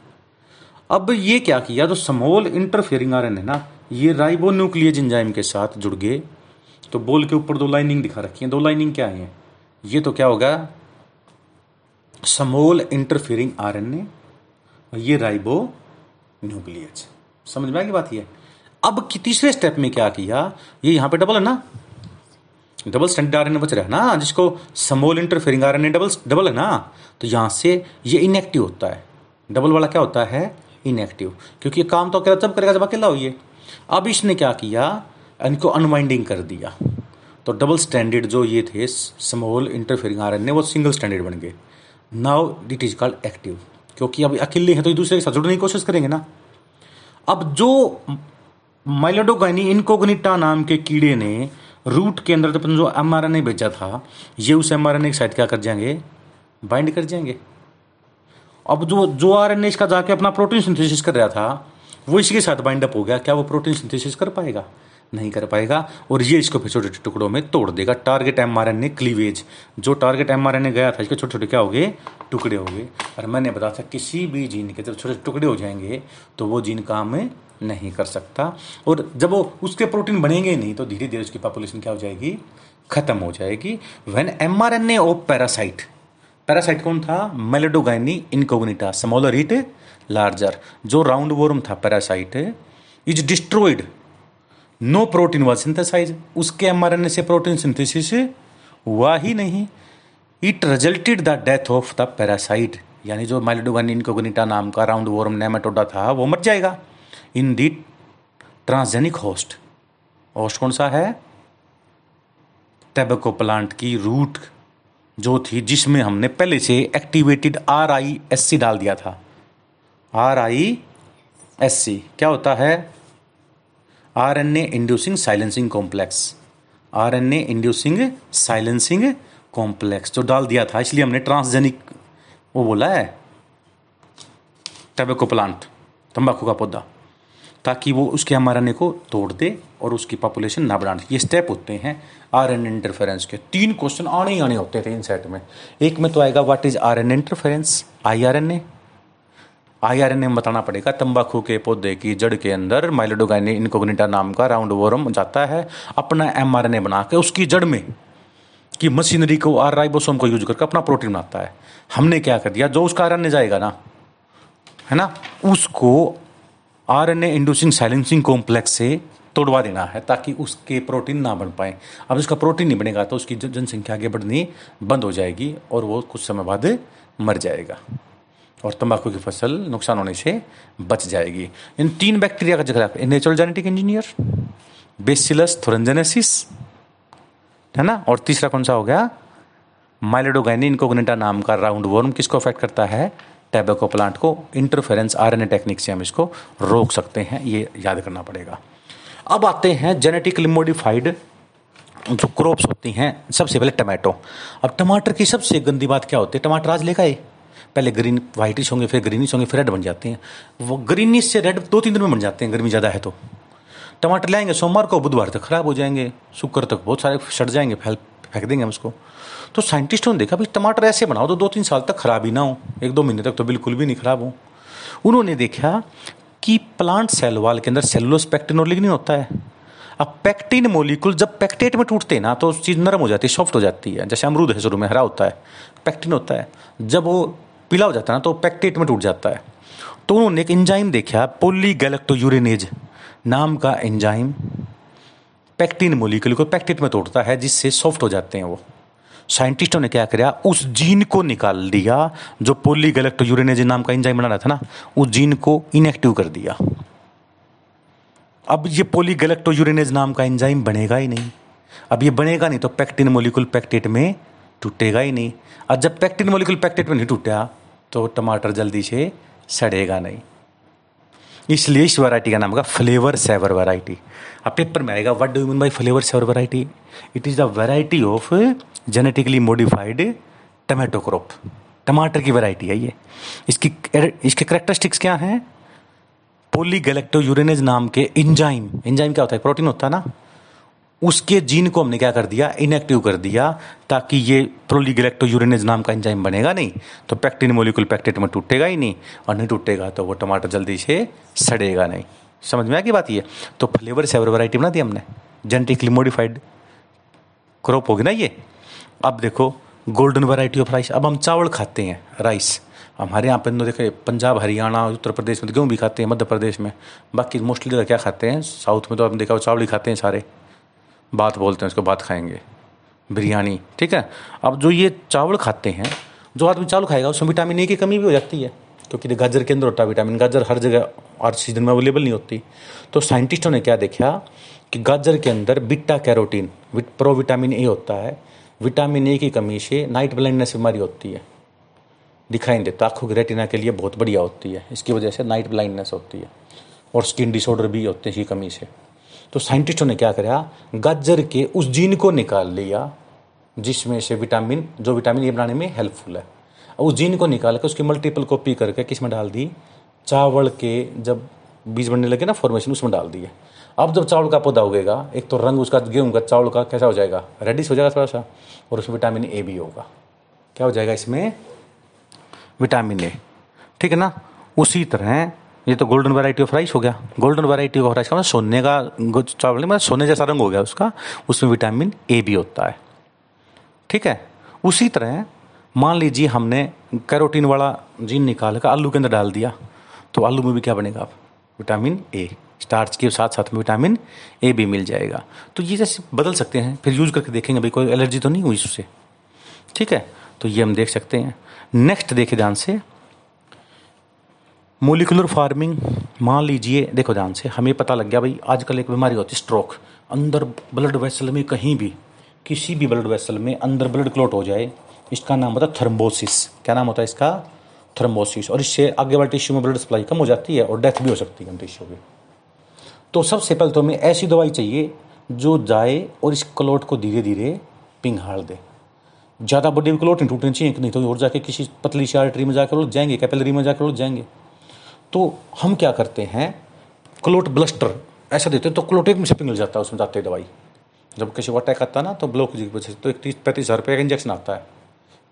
अब ये क्या किया, जो स्मॉल इंटरफेयरिंग आरएनए ना, ये राइबोन्यूक्लियेज एंजाइम के साथ जुड़ गए। तो बॉल के ऊपर दो लाइनिंग दिखा रखी है। दो लाइनिंग क्या है? ये तो क्या होगा, स्मॉल इंटरफेयरिंग आरएनए और ये राइबोन्यूक्लियेज। समझ में आ गई बात ये? अब तीसरे स्टेप में क्या किया, ये यहाँ पे डबल है ना, डबल स्टैंडर्ड आरएनए बच रहा है ना, जिसको स्मॉल इंटरफेयरिंग आरएनए डबल है ना, तो यहाँ से ये इनएक्टिव होता है। डबल वाला क्या होता है? इनएक्टिव, क्योंकि ये काम तो अकेला तब करेगा जब अकेला हो ये। अब इसने क्या किया, इनको अनवाइंडिंग कर दिया। तो डबल स्टैंडर्ड जो ये थे स्मॉल इंटरफेयरिंग आरएनए, वो सिंगल स्टैंडर्ड बन गए। Now it is called active, क्योंकि अब अकेले हैं तो एक दूसरे के साथ जुड़ने की कोशिश करेंगे ना। अब जो मेलोइडोगाइनी इनकॉग्निटा नाम के कीड़े ने रूट के अंदर तो जो एमआरएनए भेजा था, ये उस एमआरएनए के साथ क्या कर जाएंगे? बाइंड कर जाएंगे। अब जो आरएनए इसका जाके अपना प्रोटीन सिंथेसिस कर रहा था, वो इसके साथ बाइंड अप हो गया। क्या वो प्रोटीन सिंथेसिस कर पाएगा? नहीं कर पाएगा, और ये इसको फिर छोटे छोटे टुकड़ों में तोड़ देगा। टारगेट एमआरएनए क्लीवेज, जो टारगेट एमआरएनए गया था इसके छोटे छोटे क्या हो गए? टुकड़े हो गए। और मैंने बताया था किसी भी जीन के जब छोटे टुकड़े हो जाएंगे तो वो जीन काम नहीं कर सकता, और जब वो उसके प्रोटीन बनेंगे नहीं तो धीरे धीरे उसकी पॉपुलेशन क्या हो जाएगी? खत्म हो जाएगी। When mRNA of parasite, parasite कौन था? Meloidogyne incognita, smaller it larger, जो राउंड वॉर्म था parasite, is destroyed, no protein was synthesize. उसके एमआरएनए से प्रोटीन सिंथेसिस हुआ ही नहीं। It resulted the death of the parasite, यानी जो मेलोइडोगाइनी इनकॉग्निटा नाम का राउंड वॉर्म नेमाटोडा था वो मर जाएगा in the transgenic host. Host कौन सा है? टैबेको प्लांट की रूट जो थी, जिसमें हमने पहले से एक्टिवेटेड RISC डाल दिया था। RISC क्या होता है? RNA inducing silencing complex. RNA inducing silencing complex जो डाल दिया था, इसलिए हमने ट्रांसजेनिक वो बोला है टैबेको प्लांट, तंबाकू का पौधा, ताकि वो उसके एमआरएनए को तोड़ दे और उसकी पॉपुलेशन ना बढ़ाने। ये स्टेप होते हैं आरएनए इंटरफेरेंस के। 3 क्वेश्चन आने ही आने होते थे इन सेट में। एक में तो आएगा what is RNA interference, IRNA. IRNA में बताना पड़ेगा। तंबाकू के पौधे की जड़ के अंदर मेलोइडोगाइनी इनकॉग्निटा नाम का राउंड वॉर्म जाता है अपना mRNA बना के उसकी जड़ में कि मशीनरी को और राइबोसोम को यूज करके अपना प्रोटीन बनाता है। हमने क्या कर दिया, जो उसका RNA जाएगा ना, है ना, उसको RNA इंड्यूसिंग साइलेंसिंग कॉम्प्लेक्स से तोड़वा देना है ताकि उसके प्रोटीन ना बन पाए। अब इसका प्रोटीन नहीं बनेगा तो उसकी जनसंख्या आगे बढ़नी बंद हो जाएगी और वो कुछ समय बाद मर जाएगा और तंबाकू की फसल नुकसान होने से बच जाएगी। इन तीन बैक्टीरिया का जिक्र, natural genetic engineer, bacillus thuringiensis, है ना, और तीसरा कौन सा हो गया, मेलोइडोगाइनी इनकॉग्निटा नाम का राउंड वॉर्म किसको अफेक्ट करता है, टैबेको प्लांट को। इंटरफेरेंस RNA टेक्निक से हम इसको रोक सकते हैं, ये याद करना पड़ेगा। अब आते हैं जेनेटिकली मॉडिफाइड जो क्रॉप्स होती हैं, सबसे पहले टमाटो। अब टमाटर की सबसे गंदी बात क्या होती है, टमाटर आज लेकर आए पहले ग्रीन वाइटिश होंगे, फिर ग्रीनिश होंगे, फिर रेड बन जाते हैं। वो ग्रीनिश से रेड 2-3 दिन में बन जाते हैं, गर्मी ज़्यादा है तो। टमाटर लाएंगे सोमवार को, बुधवार तक ख़राब हो जाएंगे, शुक्र तक बहुत सारे सड़ जाएंगे, फेंक देंगे हम उसको। तो साइंटिस्टों ने देखा भाई टमाटर ऐसे बनाओ तो 2-3 साल तक ख़राब ही ना हो, 1-2 महीने तक तो बिल्कुल भी नहीं ख़राब हो। उन्होंने देखा कि प्लांट सेल वाल के अंदर सेलुलोस पैक्टिन और लिग्निन होता है। अब पैक्टिन मोलिक्यूल जब पैक्टेट में टूटते हैं ना तो चीज़ नरम हो जाती है, सॉफ्ट हो जाती है। जैसे अमरूद है, शुरू में हरा होता है, पैक्टिन होता है, जब वो पीला हो जाता है ना तो पैक्टेट में टूट जाता है। तो उन्होंने एक एंजाइम देखा, पॉलीगैलेक्टोयूरेनेज नाम का एंजाइम पैक्टिन मोलिक्यूल को पैक्टेट में तोड़ता है जिससे सॉफ्ट हो जाते हैं वो। साइंटिस्टों ने क्या किया, उस जीन को निकाल दिया जो पॉलीगैलेक्टोयूरेनेज नाम का एंजाइम बना रहा था ना, उस जीन को इनएक्टिव कर दिया। अब ये पॉलीगैलेक्टोयूरेनेज नाम का एंजाइम बनेगा ही नहीं। अब ये बनेगा नहीं तो पैक्टिन मोलिक्यूल पैक्टेट में टूटेगा ही नहीं, और जब पैक्टिन मोलिक्यूल पैक्टेट में नहीं टूटा तो टमाटर जल्दी से सड़ेगा नहीं। इसलिए इस वैरायटी का नाम होगा फ्लेवर सेवर वैरायटी। अब पेपर में आएगा, what do you mean by flavour saver variety, it is the variety of genetically modified tomato crop. टमाटर की वैरायटी है ये। इसके करेक्टरिस्टिक्स क्या हैं, पॉलीगैलेक्टोयूरेनेज नाम के एंजाइम क्या होता है, प्रोटीन होता है ना, उसके जीन को हमने क्या कर दिया, इनएक्टिव कर दिया ताकि ये पॉलीगैलेक्टोयूरेनेज नाम का एंजाइम बनेगा नहीं तो पैक्टिन मोलिक्यूल पैक्टेट में टूटेगा ही नहीं, और नहीं टूटेगा तो वो टमाटर जल्दी से सड़ेगा नहीं। समझ में आ गई बात ये, तो फ्लेवर सेवर वैरायटी बना दी हमने, जेनेटिकली मॉडिफाइड क्रॉप होगी ना ये। अब देखो गोल्डन वैरायटी ऑफ राइस। अब हम चावल खाते हैं, राइस हमारे यहाँ पर देखे पंजाब, हरियाणा, उत्तर प्रदेश में गेहूँ भी खाते हैं, मध्य प्रदेश में, बाकी मोस्टली क्या खाते हैं, साउथ में तो हम देखा चावल ही खाते हैं सारे, बात बोलते हैं उसको, बात खाएंगे, बिरयानी, ठीक है। अब जो ये चावल खाते हैं, जो आदमी चावल खाएगा उसमें विटामिन ए की कमी भी हो जाती है क्योंकि गाजर के अंदर होता है विटामिन, गाजर हर जगह हर सीजन में अवेलेबल नहीं होती। तो साइंटिस्टों ने क्या देखा कि गाजर के अंदर बीटा कैरोटीन प्रोविटामिन ए होता है, विटामिन ए की कमी से नाइट ब्लाइंडनेस बीमारी होती है, दिखाई नहीं देता, आँखों की रेटिना के लिए बहुत बढ़िया होती है, इसकी वजह से नाइट ब्लाइंडनेस होती है, और स्किन डिसऑर्डर भी होते हैं इसकी कमी से। तो साइंटिस्टों ने क्या करा, गाजर के उस जीन को निकाल लिया जिसमें से विटामिन, जो विटामिन ए बनाने में हेल्पफुल है, उस जीन को निकाल कर उसकी मल्टीपल कॉपी करके किस में डाल दी, चावल के जब बीज बनने लगे ना, फॉर्मेशन, उसमें डाल दिए। अब जब चावल का पौधा उगेगा, एक तो रंग उसका गेहूं का चावल का कैसा हो जाएगा, रेडिश हो जाएगा थोड़ा सा, और उसमें विटामिन ए भी होगा, क्या हो जाएगा इसमें, विटामिन ए, ठीक है ना। उसी तरह ये तो गोल्डन वैरायटी ऑफ राइस हो गया। गोल्डन वैरायटी ऑफ राइस का मतलब सोने का चावल नहीं, मतलब सोने जैसा रंग हो गया उसका, उसमें विटामिन ए भी होता है, ठीक है। उसी तरह मान लीजिए हमने कैरोटीन वाला जीन निकाल कर आलू के अंदर डाल दिया तो आलू में भी क्या बनेगा, आप विटामिन ए, स्टार्च के साथ साथ में विटामिन ए भी मिल जाएगा। तो ये जैसे बदल सकते हैं, फिर यूज करके देखेंगे भाई कोई एलर्जी तो नहीं हुई उससे, ठीक है, तो ये हम देख सकते हैं। नेक्स्ट देखिए ध्यान से, मोलिकुलर फार्मिंग। मान लीजिए देखो ध्यान से, हमें पता लग गया भाई आजकल एक बीमारी होती है स्ट्रोक, अंदर ब्लड वेसल में कहीं भी, किसी भी ब्लड वेसल में अंदर ब्लड क्लॉट हो जाए, इसका नाम होता है थ्रोम्बोसिस। क्या नाम होता है इसका, थ्रोम्बोसिस, और इससे आगे वाले टिश्यू में ब्लड सप्लाई कम हो जाती है और डेथ भी हो सकती है उन टिश्यू की। तो सबसे पहले तो हमें ऐसी दवाई चाहिए जो जाए और इस क्लॉट को धीरे धीरे पिंघाड़ दे, ज़्यादा बड़े भी क्लॉट नहीं टूटने चाहिए, नहीं तो और जाके किसी पतली सी आर्टरी में जाकर उलझ जाएंगे, कैपिलरी में जाकर उलझ जाएंगे। तो हम क्या करते हैं, क्लोट ब्लस्टर ऐसा देते हैं तो क्लोट एक में से पिघल जाता है, उसमें जाते हैं दवाई। जब किसी को अटैक आता है ना तो ब्लॉक की वजह से, तो 35,000 रुपये का इंजेक्शन आता है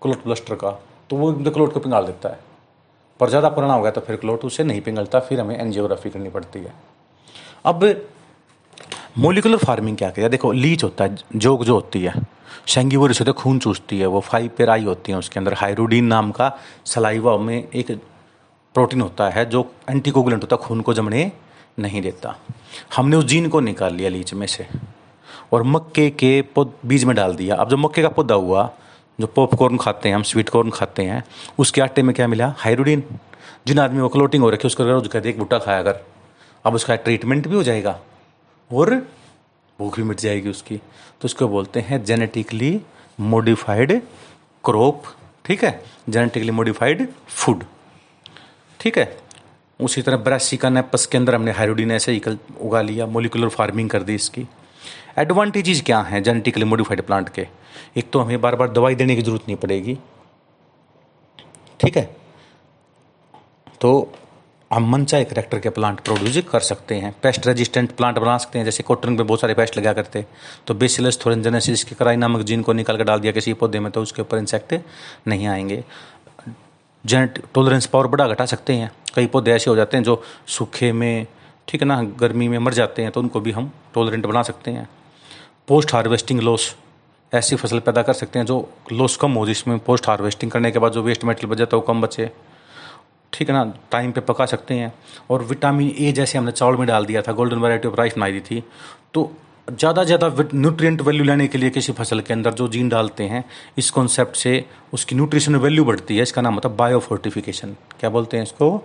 क्लोट ब्लस्टर का, तो वो क्लोट को पिघाल देता है, और ज़्यादा पुराना हो गया तो फिर क्लोट उससे नहीं पिघलता, फिर हमें एंजियोग्राफी करनी पड़ती है। अब मोलिकुलर फार्मिंग क्या कहते हैं? देखो, लीच होता है, जोग जो होती है सेंगिवोरिस होते, खून चूसती है, वो फाइव पेराई होती हैं, उसके अंदर हाइरोडीन नाम का सलाइवा में एक प्रोटीन होता है जो एंटीकोगुलेंट होता है, खून को जमने नहीं देता। हमने उस जीन को निकाल लिया लीच में से और मक्के के बीज में डाल दिया। अब जो मक्के का पौधा हुआ, जो पॉपकॉर्न खाते हैं हम, स्वीट कॉर्न खाते हैं, उसके आटे में क्या मिला? हाइरोडीन। जिन आदमी को क्लोटिंग हो रखी है उसको रोज कहते हैं एक बूटा खाया कर, अब उसका ट्रीटमेंट भी हो जाएगा और भूख भी मिट जाएगी उसकी, तो इसको बोलते हैं जेनेटिकली मॉडिफाइड क्रॉप। ठीक है, जेनेटिकली मॉडिफाइड फूड। ठीक है, उसी तरह ब्रासिका नेपस के अंदर हमने हाइरोडीन ऐसे उगा लिया, मोलिकुलर फार्मिंग कर दी। इसकी एडवांटेजेस क्या हैं जेनेटिकली मॉडिफाइड प्लांट के? एक तो हमें बार बार दवाई देने की ज़रूरत नहीं पड़ेगी। ठीक है, तो हम मनचाहे करैक्टर के प्लांट प्रोड्यूस कर सकते हैं, पेस्ट रेजिस्टेंट प्लांट बना सकते हैं। जैसे कॉटन पे बहुत सारे पेस्ट लगा करते, तो बेसिलस थुरिंजिएंसिस के क्राई नामक जीन को निकाल कर डाल दिया किसी पौधे में, तो उसके ऊपर इंसेक्ट नहीं आएंगे। जेनेट टॉलरेंस पावर बड़ा घटा सकते हैं। कई पौधे ऐसे हो जाते हैं जो सूखे में, ठीक है ना, गर्मी में मर जाते हैं, तो उनको भी हम टॉलरेंट बना सकते हैं। पोस्ट हार्वेस्टिंग लॉस, ऐसी फसल पैदा कर सकते हैं जो लॉस कम हो, जिसमें पोस्ट हार्वेस्टिंग करने के बाद जो वेस्ट मटेरियल बच जाता है वो कम बचे। ठीक है ना, टाइम पे पका सकते हैं। और विटामिन ए जैसे हमने चावल में डाल दिया था, गोल्डन वैरायटी ऑफ राइस बनाई दी थी, तो ज़्यादा ज़्यादा न्यूट्रिएंट वैल्यू लेने के लिए किसी फसल के अंदर जो जीन डालते हैं, इस कॉन्सेप्ट से उसकी न्यूट्रिशन वैल्यू बढ़ती है। इसका नाम होता है बायोफोर्टिफिकेशन। क्या बोलते हैं इसको?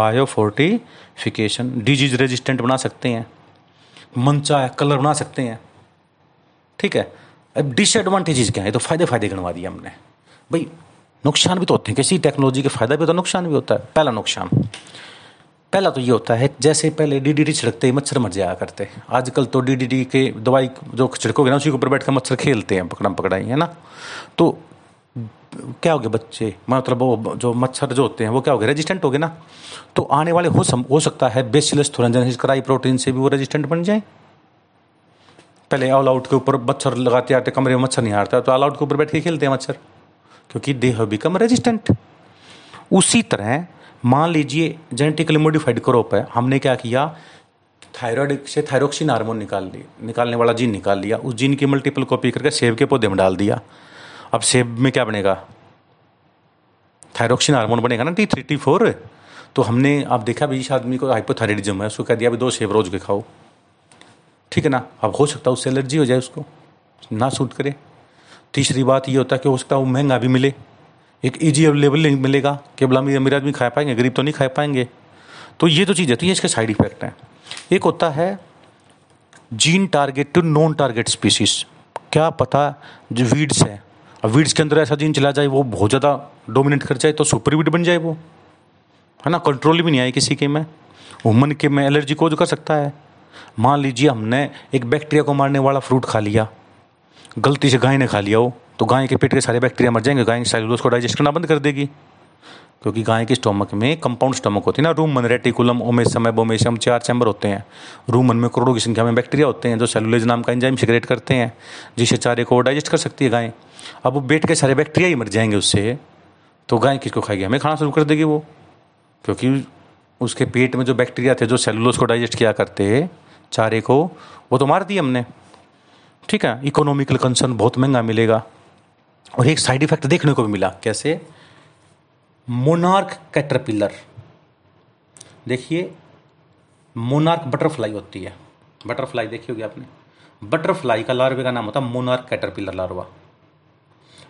बायोफोर्टिफिकेशन। डिजीज रेजिस्टेंट बना सकते हैं, मनचाहा कलर बना सकते हैं। ठीक है, अब डिसएडवांटेजेस क्या है? तो फायदे गिनवा दिए हमने। भाई नुकसान भी तो होते हैं, किसी टेक्नोलॉजी के फायदा भी होता है, नुकसान भी होता है। पहला नुकसान, पहला तो ये होता है, जैसे पहले डीडीटी छिड़कते ही मच्छर मर जाया करते, आजकल तो डीडीटी के दवाई जो छिड़कोगे ना उसी के ऊपर बैठ कर मच्छर खेलते हैं, पकड़म पकड़ाई, है ना। तो क्या हो गया बच्चे, मतलब वो जो मच्छर जो होते हैं वो क्या हो गए? रेजिस्टेंट हो गए ना। तो आने वाले हो सकता है बेसिलस थुरिंजिएंसिस क्राई प्रोटीन से भी वो रेजिस्टेंट बन जाए। पहले ऑल आउट के ऊपर मच्छर लगाते आते, कमरे में मच्छर नहीं हारता, तो ऑल आउट के ऊपर बैठ के खेलते हैं मच्छर, क्योंकि दे हैव बिकम रेजिस्टेंट। उसी तरह मान लीजिए जेनेटिकली मॉडिफाइड क्रॉप है, हमने क्या किया, थायराइड से थायरोक्सिन हार्मोन निकालने वाला जीन निकाल लिया, उस जीन की मल्टीपल कॉपी करके सेब के पौधे में डाल दिया। अब सेब में क्या बनेगा? थायरोक्सिन हार्मोन बनेगा ना, T3 T4। तो हमने आप देखा भी, इस आदमी को हाइपोथायराइडिज्म है, उसको कह दिया अभी 2 सेब रोज के खाओ। ठीक है ना, अब हो सकता है उससे एलर्जी हो जाए, उसको ना सूट करे। तीसरी बात ये होता है कि हो सकता है वो महंगा भी मिले, एक ईजी अवेलेबल मिलेगा कि भला अमीर आदमी खा पाएंगे, गरीब तो नहीं खा पाएंगे। तो ये जो चीज़ है, तो ये इसके साइड इफेक्ट हैं। एक होता है gene target to non target species. क्या पता जो वीड्स है, अब वीड्स के अंदर ऐसा जीन चला जाए वो बहुत ज़्यादा डोमिनेट कर जाए, तो सुपर वीड बन जाए वो, है ना, कंट्रोल भी नहीं आए किसी के में, वुमन के में एलर्जी कोज कर सकता है। मान लीजिए हमने एक बैक्टीरिया को मारने वाला फ्रूट खा लिया, गलती से गाय ने खा लिया हो, तो गाय के पेट के सारे बैक्टीरिया मर जाएंगे, गाय सेल्यूलोज को डाइजेस्ट करना बंद कर देगी, क्योंकि गाय के स्टोमक में कंपाउंड स्टोमक होती है ना, rumen, reticulum, omasum, abomasum, 4 chamber होते हैं। रूमन में करोड़ों की संख्या में बैक्टीरिया होते हैं जो सेल्यूलोज नाम का एंजाइम सिक्रेट करते हैं, जिसे चारे को डाइजेस्ट कर सकती है गाय। अब वो पेट के सारे बैक्टीरिया ही मर जाएंगे उससे, तो गाय किसको खाएगी? हमें खाना शुरू कर देगी वो, क्योंकि उसके पेट में जो बैक्टीरिया थे जो सेल्यूलोज को डाइजेस्ट किया करते चारे को, वो तो मार दिए हमने। ठीक है, इकोनॉमिकल कंसर्न, बहुत महंगा मिलेगा। और एक साइड इफेक्ट देखने को भी मिला, कैसे? Monarch caterpillar. देखिए मोनार्क बटरफ्लाई होती है, बटरफ्लाई देखी होगी आपने, बटरफ्लाई का लार्वा का नाम होता है मोनार्क कैटरपिलर लार्वा।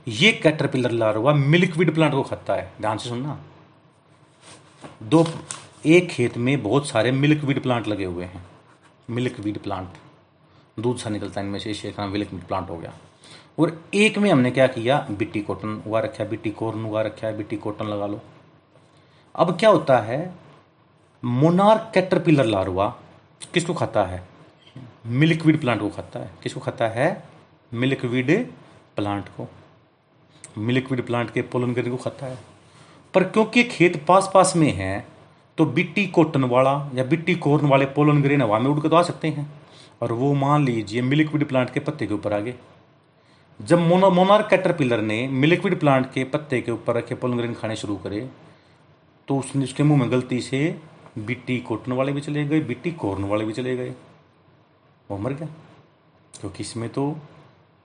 ये कैटरपिलर लार्वा मिल्कवीड प्लांट को खाता है। ध्यान से सुनना, एक खेत में बहुत सारे मिल्कवीड प्लांट लगे हुए हैं, मिल्कवीड प्लांट, दूध सा निकलता है इनमें से, इसका नाम मिल्क प्लांट हो गया। और एक में हमने क्या किया, बिट्टी कॉटन उगा रखा है, बिट्टी कॉर्न उगा रखा है, बिट्टी कॉटन लगा लो। अब क्या होता है, मोनार्क कैटरपिलर लार्वा किसको खाता है? मिल्कवीड प्लांट को खाता है। किसको खाता है? मिल्कवीड प्लांट को, मिल्कवीड प्लांट के पोलन ग्रेन को खाता है। पर क्योंकि खेत पास पास में है, तो बिट्टी कॉटन वाला या बिट्टी कॉर्न वाले पोलन ग्रेन हवा में उड़ के तो आ सकते हैं, और वो मान लीजिए मिल्कवीड प्लांट के पत्ते के ऊपर आ गए। जब मोनार्क कैटरपिलर ने मिल्कवीड प्लांट के पत्ते के ऊपर रखे पोलन ग्रेन खाने शुरू करे, तो उसके मुंह में गलती से बिट्टी कॉटन वाले भी चले गए, बिट्टी कॉर्न वाले भी चले गए, वो मर गया, क्योंकि इसमें तो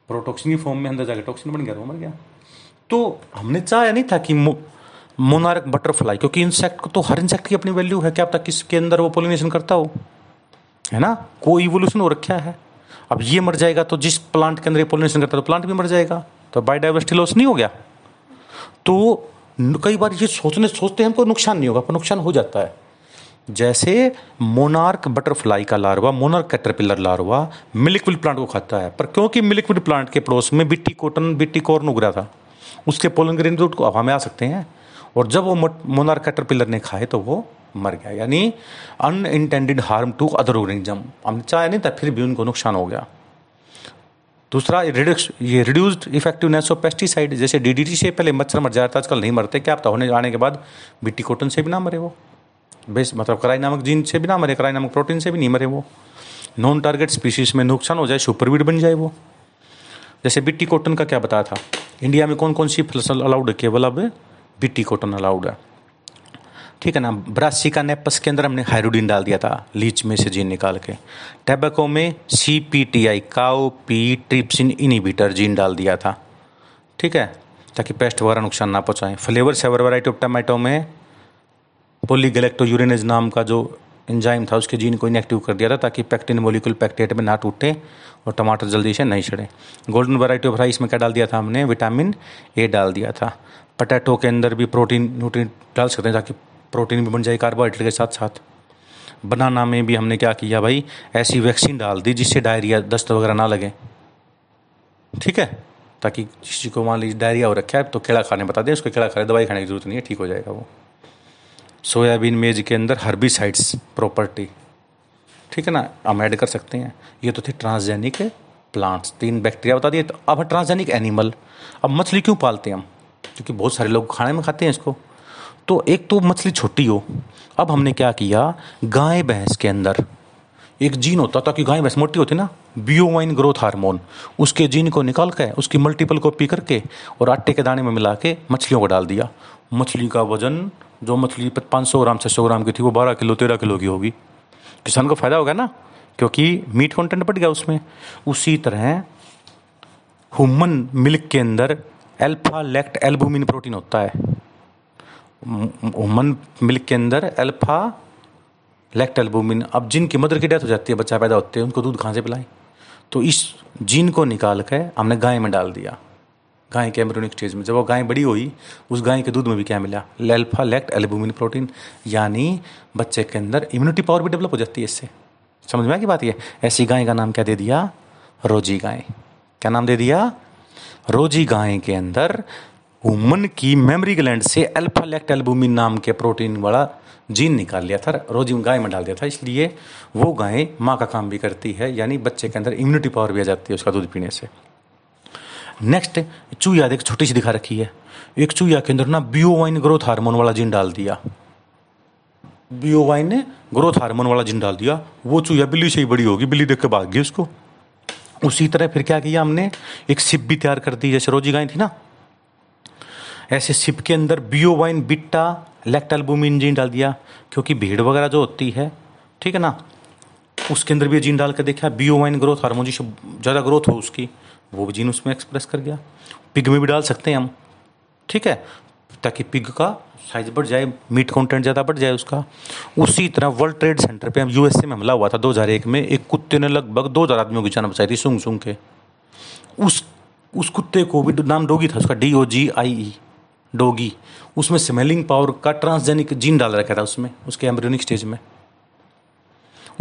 प्रोटॉक्सिन की फॉर्म में अंदर जाकर टॉक्सिन बन गया, वो मर गया। तो हमने चाहा नहीं था कि मोनार्क बटरफ्लाई, क्योंकि इंसेक्ट को तो हर इंसेक्ट की अपनी वैल्यू है, क्या पता किसके अंदर वो पोलिनेशन करता हो, है ना, कोई इवोल्यूशन हो रखा है। अब ये मर जाएगा तो जिस प्लांट के अंदर ये पोलिनेशन करता है तो प्लांट भी मर जाएगा, तो बायोडाइवर्सिटी लॉस नहीं हो गया। तो कई बार ये सोचते हैं हमको नुकसान नहीं होगा, पर नुकसान हो जाता है। जैसे मोनार्क बटरफ्लाई का larva, monarch caterpillar larva milkweed plant को खाता है, पर क्योंकि मिलिकविड प्लांट के पड़ोस में बिट्टी कॉटन, बिट्टी कॉर्न उग रहा था, उसके पोलन ग्रेन रूट को हमें आ सकते हैं, और जब वो मोनार्क कैटरपिलर ने खाए तो वो मर गया। यानी unintended harm to other organism, हमने चाहे नहीं था फिर भी उनको नुकसान हो गया। दूसरा, ये रिड्यूस्ड इफेक्टिवनेस ऑफ पेस्टिसाइड, जैसे डीडीटी से पहले मच्छर मर जाता, आजकल नहीं मरते, क्या होने आने के बाद बिट्टी कॉटन से भी ना मरे वो, बेस मतलब क्राई नामक जीन से भी ना मरे, क्राई नामक प्रोटीन से भी नहीं मरे वो, नॉन टारगेट स्पीशीज में नुकसान हो जाए, सुपरवीड बन जाए वो। जैसे बिट्टी कॉटन का क्या बताया था, इंडिया में कौन कौन सी फसल अलाउड है, केवल अब बिट्टी कॉटन अलाउड है, ठीक है ना। ब्रासिका नेपस के अंदर हमने हाइरोडीन डाल दिया था लीच में से जीन निकाल के, टैबेको में CPTI cowpea trypsin inhibitor gene डाल दिया था, ठीक है, ताकि पेस्ट वगैरह नुकसान ना पहुँचाएं। Flavour saver variety of tomato में पॉलीगैलेक्टोयूरिनेज नाम का जो एंजाइम था उसके जीन को इनएक्टिव कर दिया था, ताकि पैक्टिन मोलिक्यूल पैक्टेट में ना टूटे और टमाटर जल्दी से नहीं सड़े। गोल्डन वैरायटी ऑफ राइस में क्या डाल दिया था हमने, विटामिन A डाल दिया था। पटैटो के अंदर भी प्रोटीन न्यूट्रिएंट डाल सकते हैं ताकि प्रोटीन भी बन जाए कार्बोहाइड्रेट के साथ साथ। बनाना में भी हमने क्या किया भाई, ऐसी वैक्सीन डाल दी जिससे डायरिया दस्त वगैरह ना लगे, ठीक है, ताकि किसी को मान लीजिए डायरिया हो रखा है तो केला खाने बता दें उसको, केला खा ले, दवाई खाने की जरूरत नहीं है, ठीक हो जाएगा वो। सोयाबीन मेज के अंदर हर्बिसाइड्स प्रॉपर्टी, ठीक है ना, हम ऐड कर सकते हैं। ये तो थे ट्रांसजेनिक प्लांट्स, 3 बैक्टीरिया बता दिए। तो अब ट्रांसजेनिक एनिमल, अब मछली क्यों पालते हैं हम, क्योंकि बहुत सारे लोग खाने में खाते हैं इसको, तो एक तो मछली छोटी हो। अब हमने क्या किया, गाय भैंस के अंदर एक जीन होता था कि गाय भैंस मोटी होती ना, बियोवाइन ग्रोथ हार्मोन, उसके जीन को निकाल कर उसकी मल्टीपल कॉपी करके और आटे के दाने में मिला के मछलियों को डाल दिया। मछली का वजन, जो मछली 500 ग्राम से 100 ग्राम की थी, वो 12 किलो 13 किलो की होगी। किसान को फायदा होगा ना, क्योंकि मीट कंटेंट बढ़ गया उसमें। उसी तरह ह्यूमन मिल्क के अंदर अल्फा लैक्ट एल्बुमिन प्रोटीन होता है, ह्यूमन मिल्क के अंदर अल्फा लैक्ट एल्बुमिन। अब जिनकी मदर की डेथ हो जाती है, बच्चा पैदा होते हैं, उनको दूध कहाँ से पिलाएं, तो इस जीन को निकाल के हमने गाय में डाल दिया, गाय के एम्ब्रियोनिक स्टेज में। जब वो गाय बड़ी हुई, उस गाय के दूध में भी क्या मिला, अल्फा लैक्ट एल्बुमिन प्रोटीन, यानी बच्चे के अंदर इम्यूनिटी पावर भी डेवलप हो जाती है इससे। समझ में आई कि बात ये। ऐसी गाय का नाम क्या दे दिया, रोजी गाय। क्या नाम दे दिया, रोजी गाय। के अंदर ह्यूमन की मेमोरी ग्लैंड से अल्फा लैक्ट एल्बुमिन नाम के प्रोटीन वाला जीन निकाल लिया था, रोजी गाय में डाल दिया था, इसलिए वो गाय माँ का काम भी करती है, यानी बच्चे के अंदर इम्यूनिटी पावर भी आ जाती है उसका दूध पीने से। नेक्स्ट, चूया देख, छोटी सी दिखा रखी है, एक चूया के अंदर ना बियोवाइन ग्रोथ हार्मोन वाला जीन डाल दिया, बियोवाइन ग्रोथ हार्मोन वाला जीन डाल दिया, वो चूया बिल्ली से ही बड़ी होगी, बिल्ली देख के भाग गई उसको। उसी तरह फिर क्या किया हमने, एक सिप भी तैयार कर दी, जैसे रोजी गाय थी ना, ऐसे सिप के अंदर बियोवाइन बिट्टा लैक्टल्बुमिन जीन डाल दिया, क्योंकि भीड़ वगैरह जो होती है, ठीक है ना, उसके अंदर भी जीन डाल के देखा, बियोवाइन ग्रोथ हार्मोन जिससे ज़्यादा ग्रोथ हो उसकी, वो भी जीन उसमें एक्सप्रेस कर गया। पिग में भी डाल सकते हैं हम, ठीक है, ताकि पिग का साइज बढ़ जाए, मीट कंटेंट ज़्यादा बढ़ जाए उसका। उसी तरह वर्ल्ड ट्रेड सेंटर पे हम USA में हमला हुआ था 2001 में, एक कुत्ते ने लगभग 2000 आदमियों की जान बचाई थी, सूंघ सूंघ के। उस कुत्ते को भी नाम डोगी था उसका, DOGIE डोगी। उसमें स्मेलिंग पावर का ट्रांसजेनिक जीन डाल रखा था उसमें, उसके एम्ब्रियोनिक स्टेज में।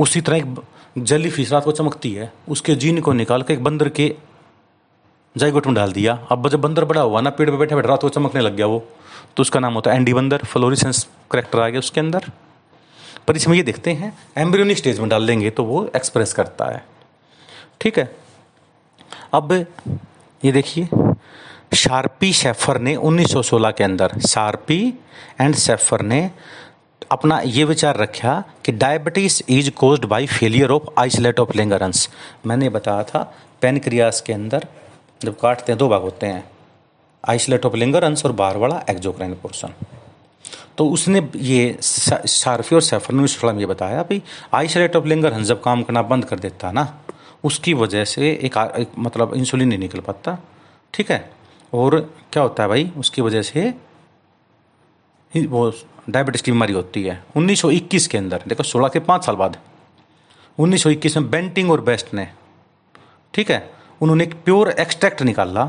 उसी तरह एक जेली फिश रात को चमकती है, उसके जीन को निकाल के एक बंदर के जाइगोट में डाल दिया। अब जब बंदर बड़ा हुआ ना, पेड़ पे बैठा बैठा रहा तो चमकने लग गया वो, तो उसका नाम होता है एंडी बंदर, फ्लोरिसेंस करैक्टर आ गया उसके अंदर। पर इसमें ये देखते हैं एम्ब्रियोनिक स्टेज में डाल देंगे तो वो एक्सप्रेस करता है, ठीक है। अब ये देखिए, शार्पी शेफर ने 1916 के अंदर, शार्पी एंड शेफर ने अपना ये विचार रखा कि diabetes is caused by failure of isolate of Langerhans. मैंने बताया था पेनक्रियास के अंदर जब काटते हैं 2 भाग होते हैं, आइसोलेट ऑफ लिंगरेंस और बाहर वाला एक्जोक्राइन पोर्शन। तो उसने ये शार्फी और सैफरन ये बताया भाई आइसोलेट ऑफ लिंगरहन जब काम करना बंद कर देता है ना, उसकी वजह से एक मतलब इंसुलिन नहीं निकल पाता, ठीक है। और क्या होता है भाई, उसकी वजह से वो डायबिटीज़ की बीमारी होती है। 1921 के अंदर देखो, 16 के 5 साल बाद 1921 में बैंटिंग और बेस्ट ने, ठीक है, उन्होंने एक प्योर एक्सट्रैक्ट निकाला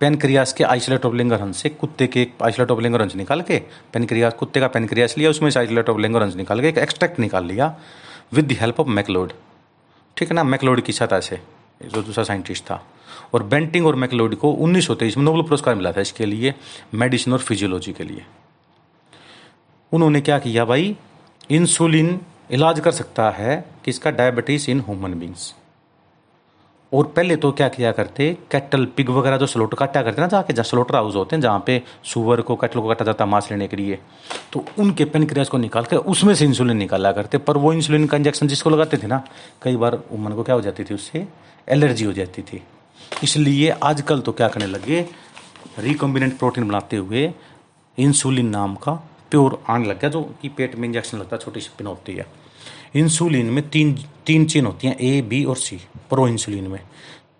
पेनक्रियास के आइसोलेट ऑफ लिंगरहंस से। कुत्ते के आइसोलेट ऑफ लिंगरहंस निकाल के पेनक्रियास, कुत्ते का पेनक्रियास लिया, उसमें से आइसोलेट ऑफ लिंगरहंस निकाल के एक एक्सट्रैक्ट निकाल लिया with the help of Macleod, ठीक है ना, मैकलोड की सहायता से, जो दूसरा साइंटिस्ट था। और बेंटिंग और मैकलोड को 1923 में नोबेल पुरस्कार मिला था इसके लिए, मेडिसिन और फिजियोलॉजी के लिए। उन्होंने क्या किया भाई, इंसुलिन इलाज कर सकता है किसका, डायबिटीज़ इन ह्यूमन बींग्स। और पहले तो क्या किया करते, कैटल पिग वगैरह जो स्लोटर काटा करते ना, जहाँ स्लोटर हाउस होते हैं जहाँ पे सुअर को कैटल को काटा जाता है मांस लेने के लिए, तो उनके पेनक्रियास को निकाल कर उसमें से इंसुलिन निकाला करते। पर वो इंसुलिन का इंजेक्शन जिसको लगाते थे ना, कई बार वुमन को क्या हो जाती थी, उससे एलर्जी हो जाती थी। इसलिए आजकल तो क्या करने लगे, रिकॉम्बिनेंट प्रोटीन बनाते हुए इंसुलिन नाम का प्योर आने लग गया, जो कि पेट में इंजेक्शन लगता है, छोटी सी पिन होती है। इंसुलिन में तीन चेन होती हैं, ए बी और सी। प्रो इंसुलिन में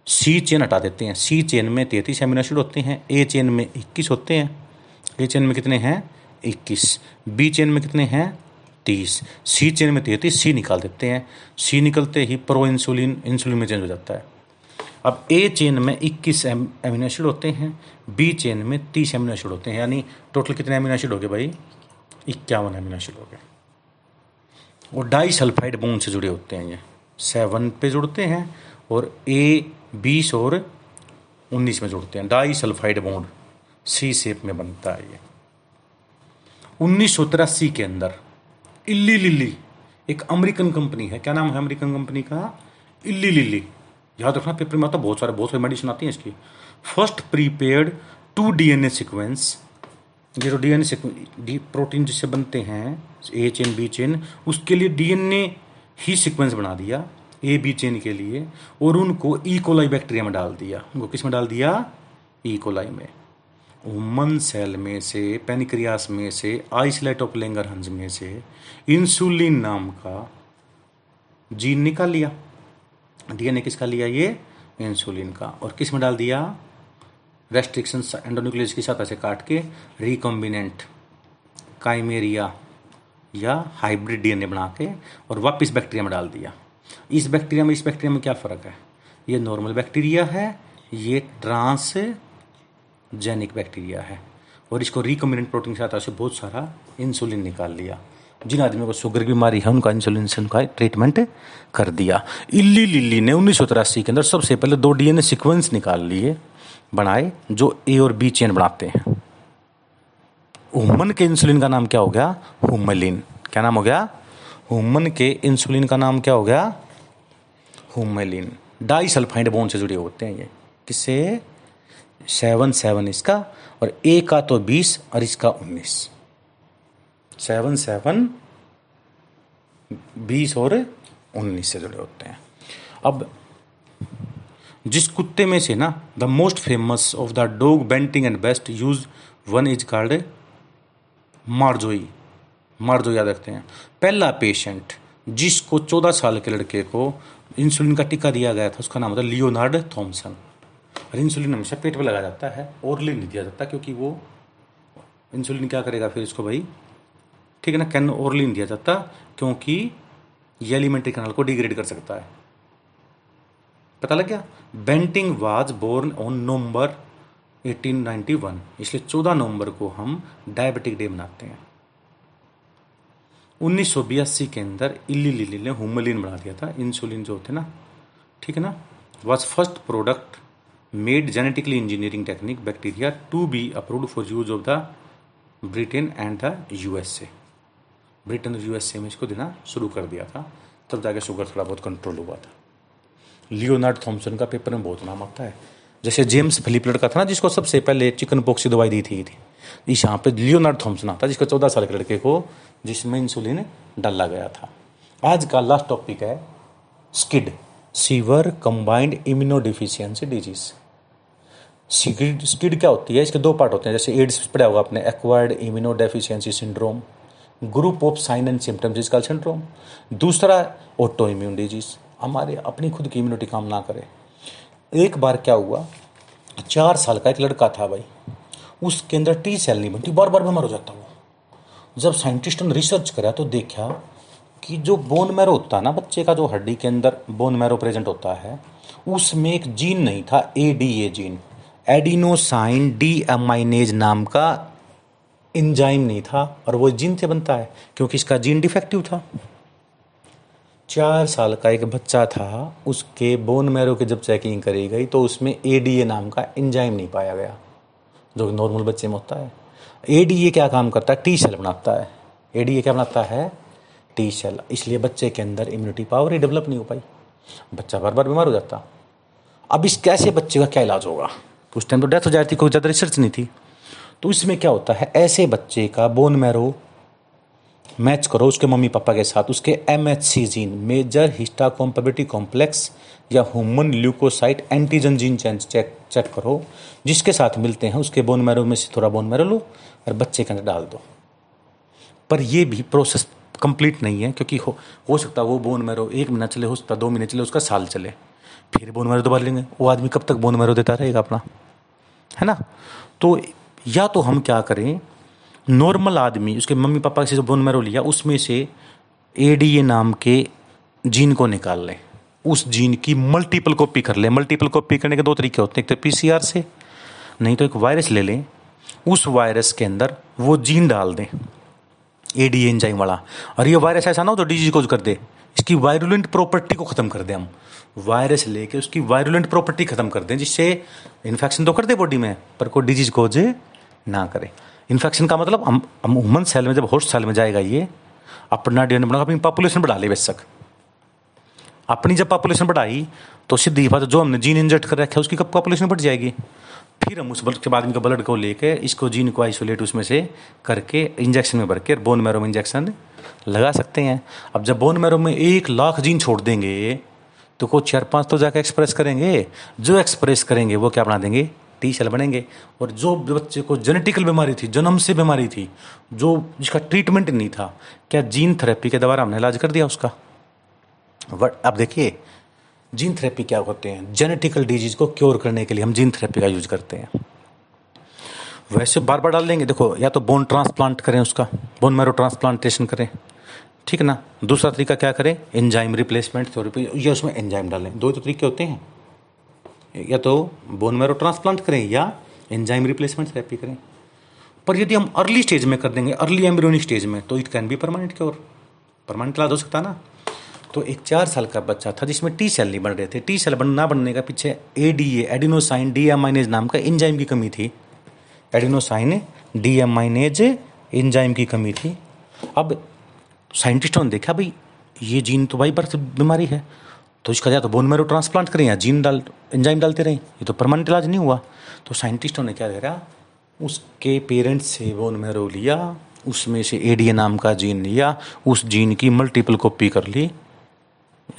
सी चेन हटा देते हैं। सी चेन में 33 एमिनो एसिड होते हैं, ए चेन में 21 होते हैं। ए चेन में कितने हैं, 21। बी चेन में कितने हैं, 30। सी चेन में 33, सी निकाल देते हैं। सी निकलते ही प्रो इंसुलिन इंसुलिन में चेंज हो जाता है। अब ए चेन में 21 एमिनो एसिड होते हैं, बी चेन में 30 एमिनो एसिड होते हैं, यानी टोटल कितने एमिनो एसिड हो गए भाई, 51 एमिनो एसिड हो गए। और डाई सल्फाइड बॉन्ड से जुड़े होते हैं, ये 7 पे जुड़ते हैं और ए 20 और 19 में जुड़ते हैं। Disulphide bond C shape में बनता है। ये 1983 के अंदर इली लिली, एक अमेरिकन कंपनी है, क्या नाम है अमेरिकन कंपनी का, इली लिली, याद रखना पेपर में आता, बहुत सारे मेडिसिन आती हैं इसकी। फर्स्ट प्रीपेयर्ड 2 DNA सिक्वेंस, ये जो DNA प्रोटीन जिससे बनते हैं ए चेन बी चेन, उसके लिए DNA ही सीक्वेंस बना दिया ए बी चेन के लिए, और उनको E. coli बैक्टीरिया में डाल दिया। उनको किस में डाल दिया, E. coli में। ह्यूमन सेल में से, पेनक्रियास में से, आइसोलेट ऑफ लेंगरहंस में से इंसुलिन नाम का जीन निकाल लिया, DNA किसका लिया, ये इंसुलिन का, और किस में डाल दिया, रेस्ट्रिक्शन एंडोन्यूक्लियस की सहायता से काट के रिकॉम्बिनेंट काइमेरिया या हाइब्रिड DNA बना के, और वापस बैक्टीरिया में डाल दिया। इस बैक्टीरिया में क्या फ़र्क है, ये नॉर्मल बैक्टीरिया है, ये ट्रांसजेनिक बैक्टीरिया है, और इसको रिकॉम्बिनेंट प्रोटीन की सहायता से बहुत सारा इंसुलिन निकाल लिया। जिन आदमियों को शुगर की बीमारी है उनका इंसुलिन से उनका ट्रीटमेंट कर दिया। इली लिली ने 1983 के अंदर सबसे पहले 2 DNA सिक्वेंस निकाल लिए, बनाए, जो ए और बी चेन बनाते हैं। ह्यूमन के इंसुलिन का नाम क्या हो गया, ह्यूमलिन। क्या नाम हो गया, ह्यूमन के इंसुलिन का नाम क्या हो गया, ह्यूमलिन। डाई सल्फाइड बॉन्ड से जुड़े होते हैं ये, किससे, 7 इसका, और ए का तो 20 और इसका 19। 7, 20 और 19 से जुड़े होते हैं। अब जिस कुत्ते में से ना, the most famous of the dog Banting and Best use one is called Marjorie, याद रखते हैं। पहला पेशेंट जिसको 14 साल के लड़के को इंसुलिन का टीका दिया गया था, उसका नाम होता है लियोनार्ड थॉमसन। और इंसुलिन हमेशा पेट पर लगाया जाता है, ओरली नहीं दिया जाता, क्योंकि वो इंसुलिन क्या करेगा फिर इसको भाई, ठीक है ना, कैन ओरली नहीं दिया जाता, क्योंकि ये एलिमेंट्री कैनाल को डिग्रेड कर सकता है। पता लग गया। Banting was born on November 1891, इसलिए 14 नवंबर को हम डायबिटिक डे मनाते हैं। 1982 के अंदर इली लिली ने ह्यूमलिन बना दिया था, इंसुलिन जो होते ना, ठीक है ना। Was first product made genetically engineering technique bacteria to be approved for use of the Britain and the USA. Britain और यूएसए में इसको देना शुरू कर दिया था, तब जाके शुगर थोड़ा बहुत कंट्रोल हुआ था। लियोनार्ड थॉमसन का पेपर में बहुत नाम आता है, जैसे जेम्स फिलिप लड़का था ना जिसको सबसे पहले चिकन पॉक्स की दवाई दी थी, इस यहाँ पे लियोनार्ड थॉमसन आता है, जिसको 14 साल के लड़के को जिसमें इंसुलिन डाला गया था। आज का लास्ट टॉपिक है SCID, severe combined immuno deficiency disease. SCID क्या होती है, इसके दो पार्ट होते हैं, जैसे एड्स पढ़ा होगा आपने, acquired immuno deficiency syndrome, group of sign and symptoms इसका सिंड्रोम। दूसरा ऑटो इम्यून डिजीज, हमारे अपनी खुद की इम्यूनिटी काम ना करे। एक बार क्या हुआ, 4 साल का एक लड़का था भाई, उसके अंदर टी सेल नहीं बनती, बार बार बीमार हो जाता वो। जब साइंटिस्टों ने रिसर्च करा तो देखा कि जो बोन मैरो होता है ना बच्चे का, जो हड्डी के अंदर बोन मैरो प्रेजेंट होता है, उसमें एक जीन नहीं था, एडीए जीन, एडिनोसाइन डीएमाइनेज नाम का एंजाइम नहीं था, और वो जीन से बनता है क्योंकि इसका जीन डिफेक्टिव था। 4 साल का एक बच्चा था, उसके बोन मैरो की जब चेकिंग करी गई तो उसमें एडीए नाम का एंजाइम नहीं पाया गया, जो नॉर्मल बच्चे में होता है। एडीए क्या काम करता है, टी सेल बनाता है। एडीए क्या बनाता है, टी सेल। इसलिए बच्चे के अंदर इम्यूनिटी पावर ही डेवलप नहीं हो पाई, बच्चा बार बार बीमार हो जाता। अब इस कैसे बच्चे का क्या इलाज होगा, उस टाइम तो डेथ हो जाती थी, कोई ज़्यादा रिसर्च नहीं थी। तो इसमें क्या होता है, ऐसे बच्चे का बोन मैरो मैच करो उसके मम्मी पापा के साथ, उसके MHC gene, major histocompatibility complex या human leukocyte antigen gene check करो, जिसके साथ मिलते हैं उसके बोन मैरो में से थोड़ा बोन मैरो लो और बच्चे के अंदर डाल दो। पर यह भी प्रोसेस कंप्लीट नहीं है, क्योंकि हो सकता है वो बोन मैरो 1 महीना चले, हो सकता 2 महीने चले, उसका साल चले, फिर बोन मैरो दोबारा लेंगे। वो आदमी कब तक बोन मैरो देता रहेगा अपना, है ना। तो या तो हम क्या करें, नॉर्मल आदमी उसके मम्मी पापा से जो बोन मैरो लिया उसमें से एडीए नाम के जीन को निकाल लें, उस जीन की मल्टीपल कॉपी कर लें। मल्टीपल कॉपी करने के 2 तरीके होते हैं, एक तो पीसीआर से, नहीं तो एक वायरस ले लें, उस वायरस के अंदर वो जीन डाल दें एडीए एंजाइम वाला, और ये वायरस ऐसा ना हो तो डिजीज कोज कर दे, इसकी वायरुलेंट प्रॉपर्टी को ख़त्म कर दें। हम वायरस लेके उसकी वायरुलेंट प्रॉपर्टी ख़त्म कर दें, जिससे इन्फेक्शन तो कर दे बॉडी में पर कोई डिजीज कोज ना करे। इन्फेक्शन का मतलब हम ह्यूमन सेल में, जब होस्ट सेल में जाएगा ये अपना DNA बनाकर अपनी पॉपुलेशन बढ़ा ले। बेशक अपनी जब पॉपुलेशन बढ़ाई तो सीधी बात, जो हमने जीन इंजेक्ट कर रखा है उसकी पॉपुलेशन बढ़ जाएगी। फिर हम उस आदमी के ब्लड को लेके इसको जीन को आइसोलेट उसमें से करके इंजेक्शन में भर के बोन मैरो में इंजेक्शन लगा सकते हैं। अब जब बोन मैरो में 1 लाख जीन छोड़ देंगे तो कोई 4-5 तो जाकर एक्सप्रेस करेंगे, जो एक्सप्रेस करेंगे वो क्या बना देंगे, टी सेल बनेंगे। और जो बच्चे को जेनेटिकल बीमारी थी, जन्म से बीमारी थी, जो जिसका ट्रीटमेंट नहीं था, क्या जीन थेरेपी के द्वारा हमने इलाज कर दिया उसका। बट अब देखिए जीन थेरेपी क्या होते हैं, जेनेटिकल डिजीज को क्योर करने के लिए हम जीन थेरेपी का यूज करते हैं। वैसे बार बार डाल देंगे, देखो या तो बोन ट्रांसप्लांट करें, उसका बोन मैरो ट्रांसप्लांटेशन करें, ठीक ना। दूसरा तरीका क्या करें, एंजाइम रिप्लेसमेंट थेरेपी, या उसमें एंजाइम डालें। 2 तरीके होते हैं, या तो बोन मैरो ट्रांसप्लांट करें या एंजाइम रिप्लेसमेंट थेरेपी करें। पर यदि हम अर्ली स्टेज में कर देंगे, अर्ली एम्ब्रियोनिक स्टेज में, तो it can be permanent cure, permanent इलाज हो सकता ना। तो एक 4 साल का बच्चा था जिसमें टी सेल नहीं बन रहे थे, टी सेल ना बनने का पीछे एडीए एडिनोसाइन डीएमाइनेज नाम का एंजाइम की कमी थी, एडिनोसाइन डीएमाइनेज एंजाइम की कमी थी। अब साइंटिस्टों ने देखा भाई ये जीन तो भाई बर्थ बीमारी है, तो इसका या तो बोन मैरो ट्रांसप्लांट करें या जीन एंजाइम डालते रहें, ये तो परमानेंट इलाज नहीं हुआ। तो साइंटिस्टों ने क्या करा, उसके पेरेंट्स से बोन मैरो लिया, उसमें से एडीए नाम का जीन लिया, उस जीन की मल्टीपल कॉपी कर ली,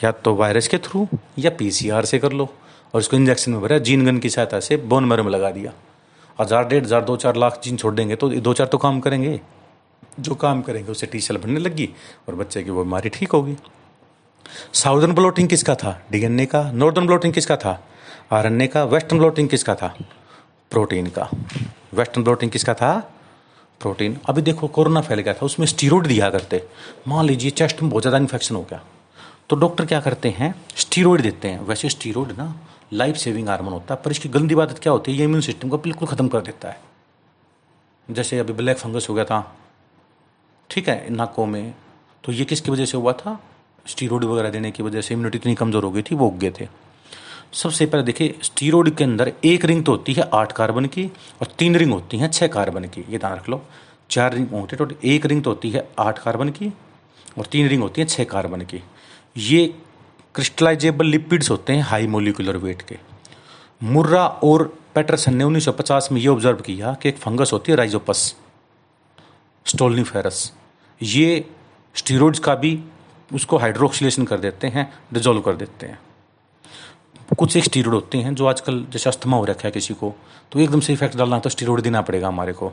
या तो वायरस के थ्रू या पीसीआर से कर लो, और उसको इंजेक्शन में भरा, जीन गन की सहायता से बोन मैरो में लगा दिया। 1000-1500, 2-4 लाख जीन छोड़ देंगे तो 2-4 तो काम करेंगे, जो काम करेंगे उससे टी सेल बनने लगी और बच्चे की वो बीमारी ठीक होगी। साउदर्न ब्लॉटिंग किसका था, DNA का। नॉर्दर्न ब्लॉटिंग किसका था, RNA का। वेस्टर्न ब्लॉटिंग किसका था, प्रोटीन का। वेस्टर्न ब्लॉटिंग किसका था, प्रोटीन। अभी देखो कोरोना फैल गया था, उसमें स्टीरोइड दिया करते, मान लीजिए चेस्ट में बहुत ज़्यादा इन्फेक्शन हो गया, तो डॉक्टर क्या करते हैं, स्टीरोइड देते हैं। वैसे स्टीरोइड ना लाइफ सेविंग हार्मोन होता है, पर इसकी गंदी बात क्या होती है, ये इम्यून सिस्टम को बिल्कुल ख़त्म कर देता है। जैसे अभी ब्लैक फंगस हो गया था, ठीक है, नाकों में, तो ये किसकी वजह से हुआ था, स्टीरोइड वगैरह देने की वजह से इम्यूनिटी इतनी कमज़ोर हो गई थी, वो उग गए थे। सबसे पहले देखिए स्टीरोइड के अंदर 1 रिंग तो होती है 8 कार्बन की और 3 रिंग होती हैं 6 कार्बन की, ये ध्यान रख लो। 4 रिंग होती है टोटल, 1 रिंग तो होती है 8 कार्बन की और 3 रिंग होती है 6 कार्बन की। ये क्रिस्टलाइजेबल लिपिड्स होते हैं हाई मोलिकुलर वेट के। मुर्रा और पैटरसन ने 1950 में ये ऑब्जर्व किया कि एक फंगस होती है राइजोपस स्टोलनीफेरस, ये स्टीरोइड्स का भी उसको हाइड्रोक्सिलेशन कर देते हैं, डिजोल्व कर देते हैं। कुछ एक स्टीरोड होते हैं जो आजकल जैसे अस्थमा हो रखा है किसी को तो एकदम से इफेक्ट डालना तो स्टीरोड देना पड़ेगा हमारे को।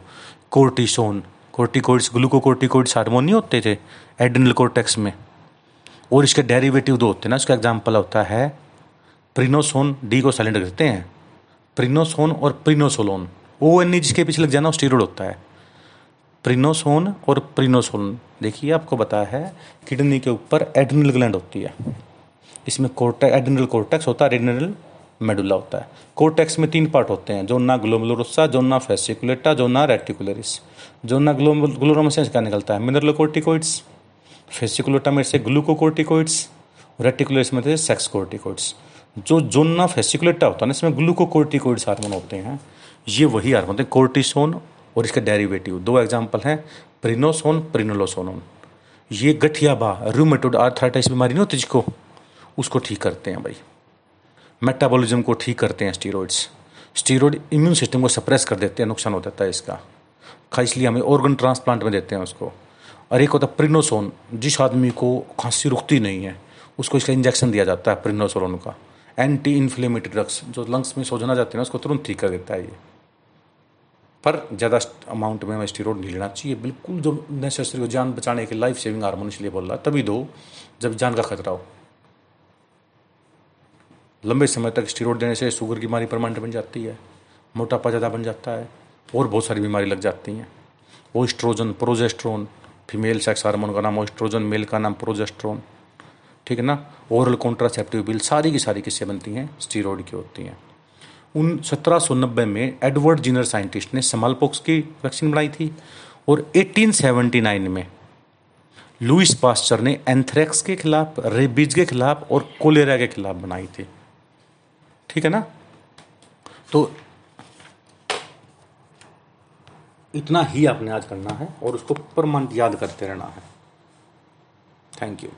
कोर्टिसोन, कोर्टिकोइड्स, ग्लूकोकोर्टिकोइड्स हार्मोन नहीं होते थे एड्रिनल कॉर्टेक्स में, और इसके डेरिवेटिव दो होते हैं ना, उसका एग्जाम्पल होता है प्रिनोसोन, डी को साइलेंट करते हैं, प्रिनोसोन और प्रिनोसोलोन। ONE जिसके पीछे लग जाना वो स्टीरोड होता है। प्रिनोसोन और प्रिनोसोलोन देखिए आपको बताया है किडनी के ऊपर एड्रिनल ग्लैंड होती है, इसमें कोर्टेक्स, एड्रिनल कोर्टेक्स होता है, एड्रिनल मेडुला होता है। कोर्टेक्स में तीन पार्ट होते हैं, zona glomerulosa, zona fasciculata, zona reticularis. Zona glomerulus से क्या निकलता है, मिनरलोकोर्टिकोइड्स, फेसिकुलेटा में से ग्लूकोकोर्टिकोइड्स, रेटिकुलरिस में से सेक्स कोर्टिकोइड्स। जो जोना फेसिकुलेटा होता है ना इसमें ग्लूकोकोर्टिकोइड्स हार्मोन होते हैं, ये वही हार्मोन होते हैं कोर्टिसोन और इसके डेरिवेटिव। दो एग्जाम्पल हैं प्रिनोसोन, प्रिनोलोसोनोन। ये गठियाबा रूमेटोड आर्थराइटिस बीमारी नहीं होती जिसको, उसको ठीक करते हैं भाई, मेटाबॉलिज्म को ठीक करते हैं स्टीरोइड्स। स्टीरोइड इम्यून सिस्टम को सप्रेस कर देते हैं, नुकसान हो जाता है इसका, इसलिए हमें ऑर्गन ट्रांसप्लांट में देते हैं उसको। और एक होता है प्रिनोसोन, जिस आदमी को खांसी रुकती नहीं है उसको इसका इंजेक्शन दिया जाता है प्रिनोसोलोन का, एंटी इन्फ्लेमेटरी ड्रग्स, जो लंग्स में सोजना जाते हैं ना उसको तुरंत ठीक कर देता है ये। पर ज़्यादा अमाउंट में हमें स्टीरोड नहीं लेना चाहिए, बिल्कुल जो नेसेसरी हो, जान बचाने के, लाइफ सेविंग हार्मोन इसलिए बोल रहा तभी दो जब जान का खतरा हो। लंबे समय तक स्टीरोड देने से शुगर की बीमारी परमानेंट बन जाती है, मोटापा ज़्यादा बन जाता है और बहुत सारी बीमारी लग जाती हैं। Oestrogen, progesterone, female sex hormone का नाम ओस्ट्रोजन, मेल का नाम प्रोजेस्ट्रोन, ठीक है ना। ओरल कॉन्ट्रासेप्टिव बिल सारी की सारी किससे बनती हैं, स्टीरोड की होती हैं। उन 1790 में एडवर्ड जिनर साइंटिस्ट ने स्मॉलपॉक्स की वैक्सीन बनाई थी, और 1879 में लुइस पास्चर ने एंथ्रेक्स के खिलाफ, रेबीज के खिलाफ और कोलेरा के खिलाफ बनाई थी, ठीक है ना। तो इतना ही आपने आज करना है और उसको परमानेंट याद करते रहना है। Thank you.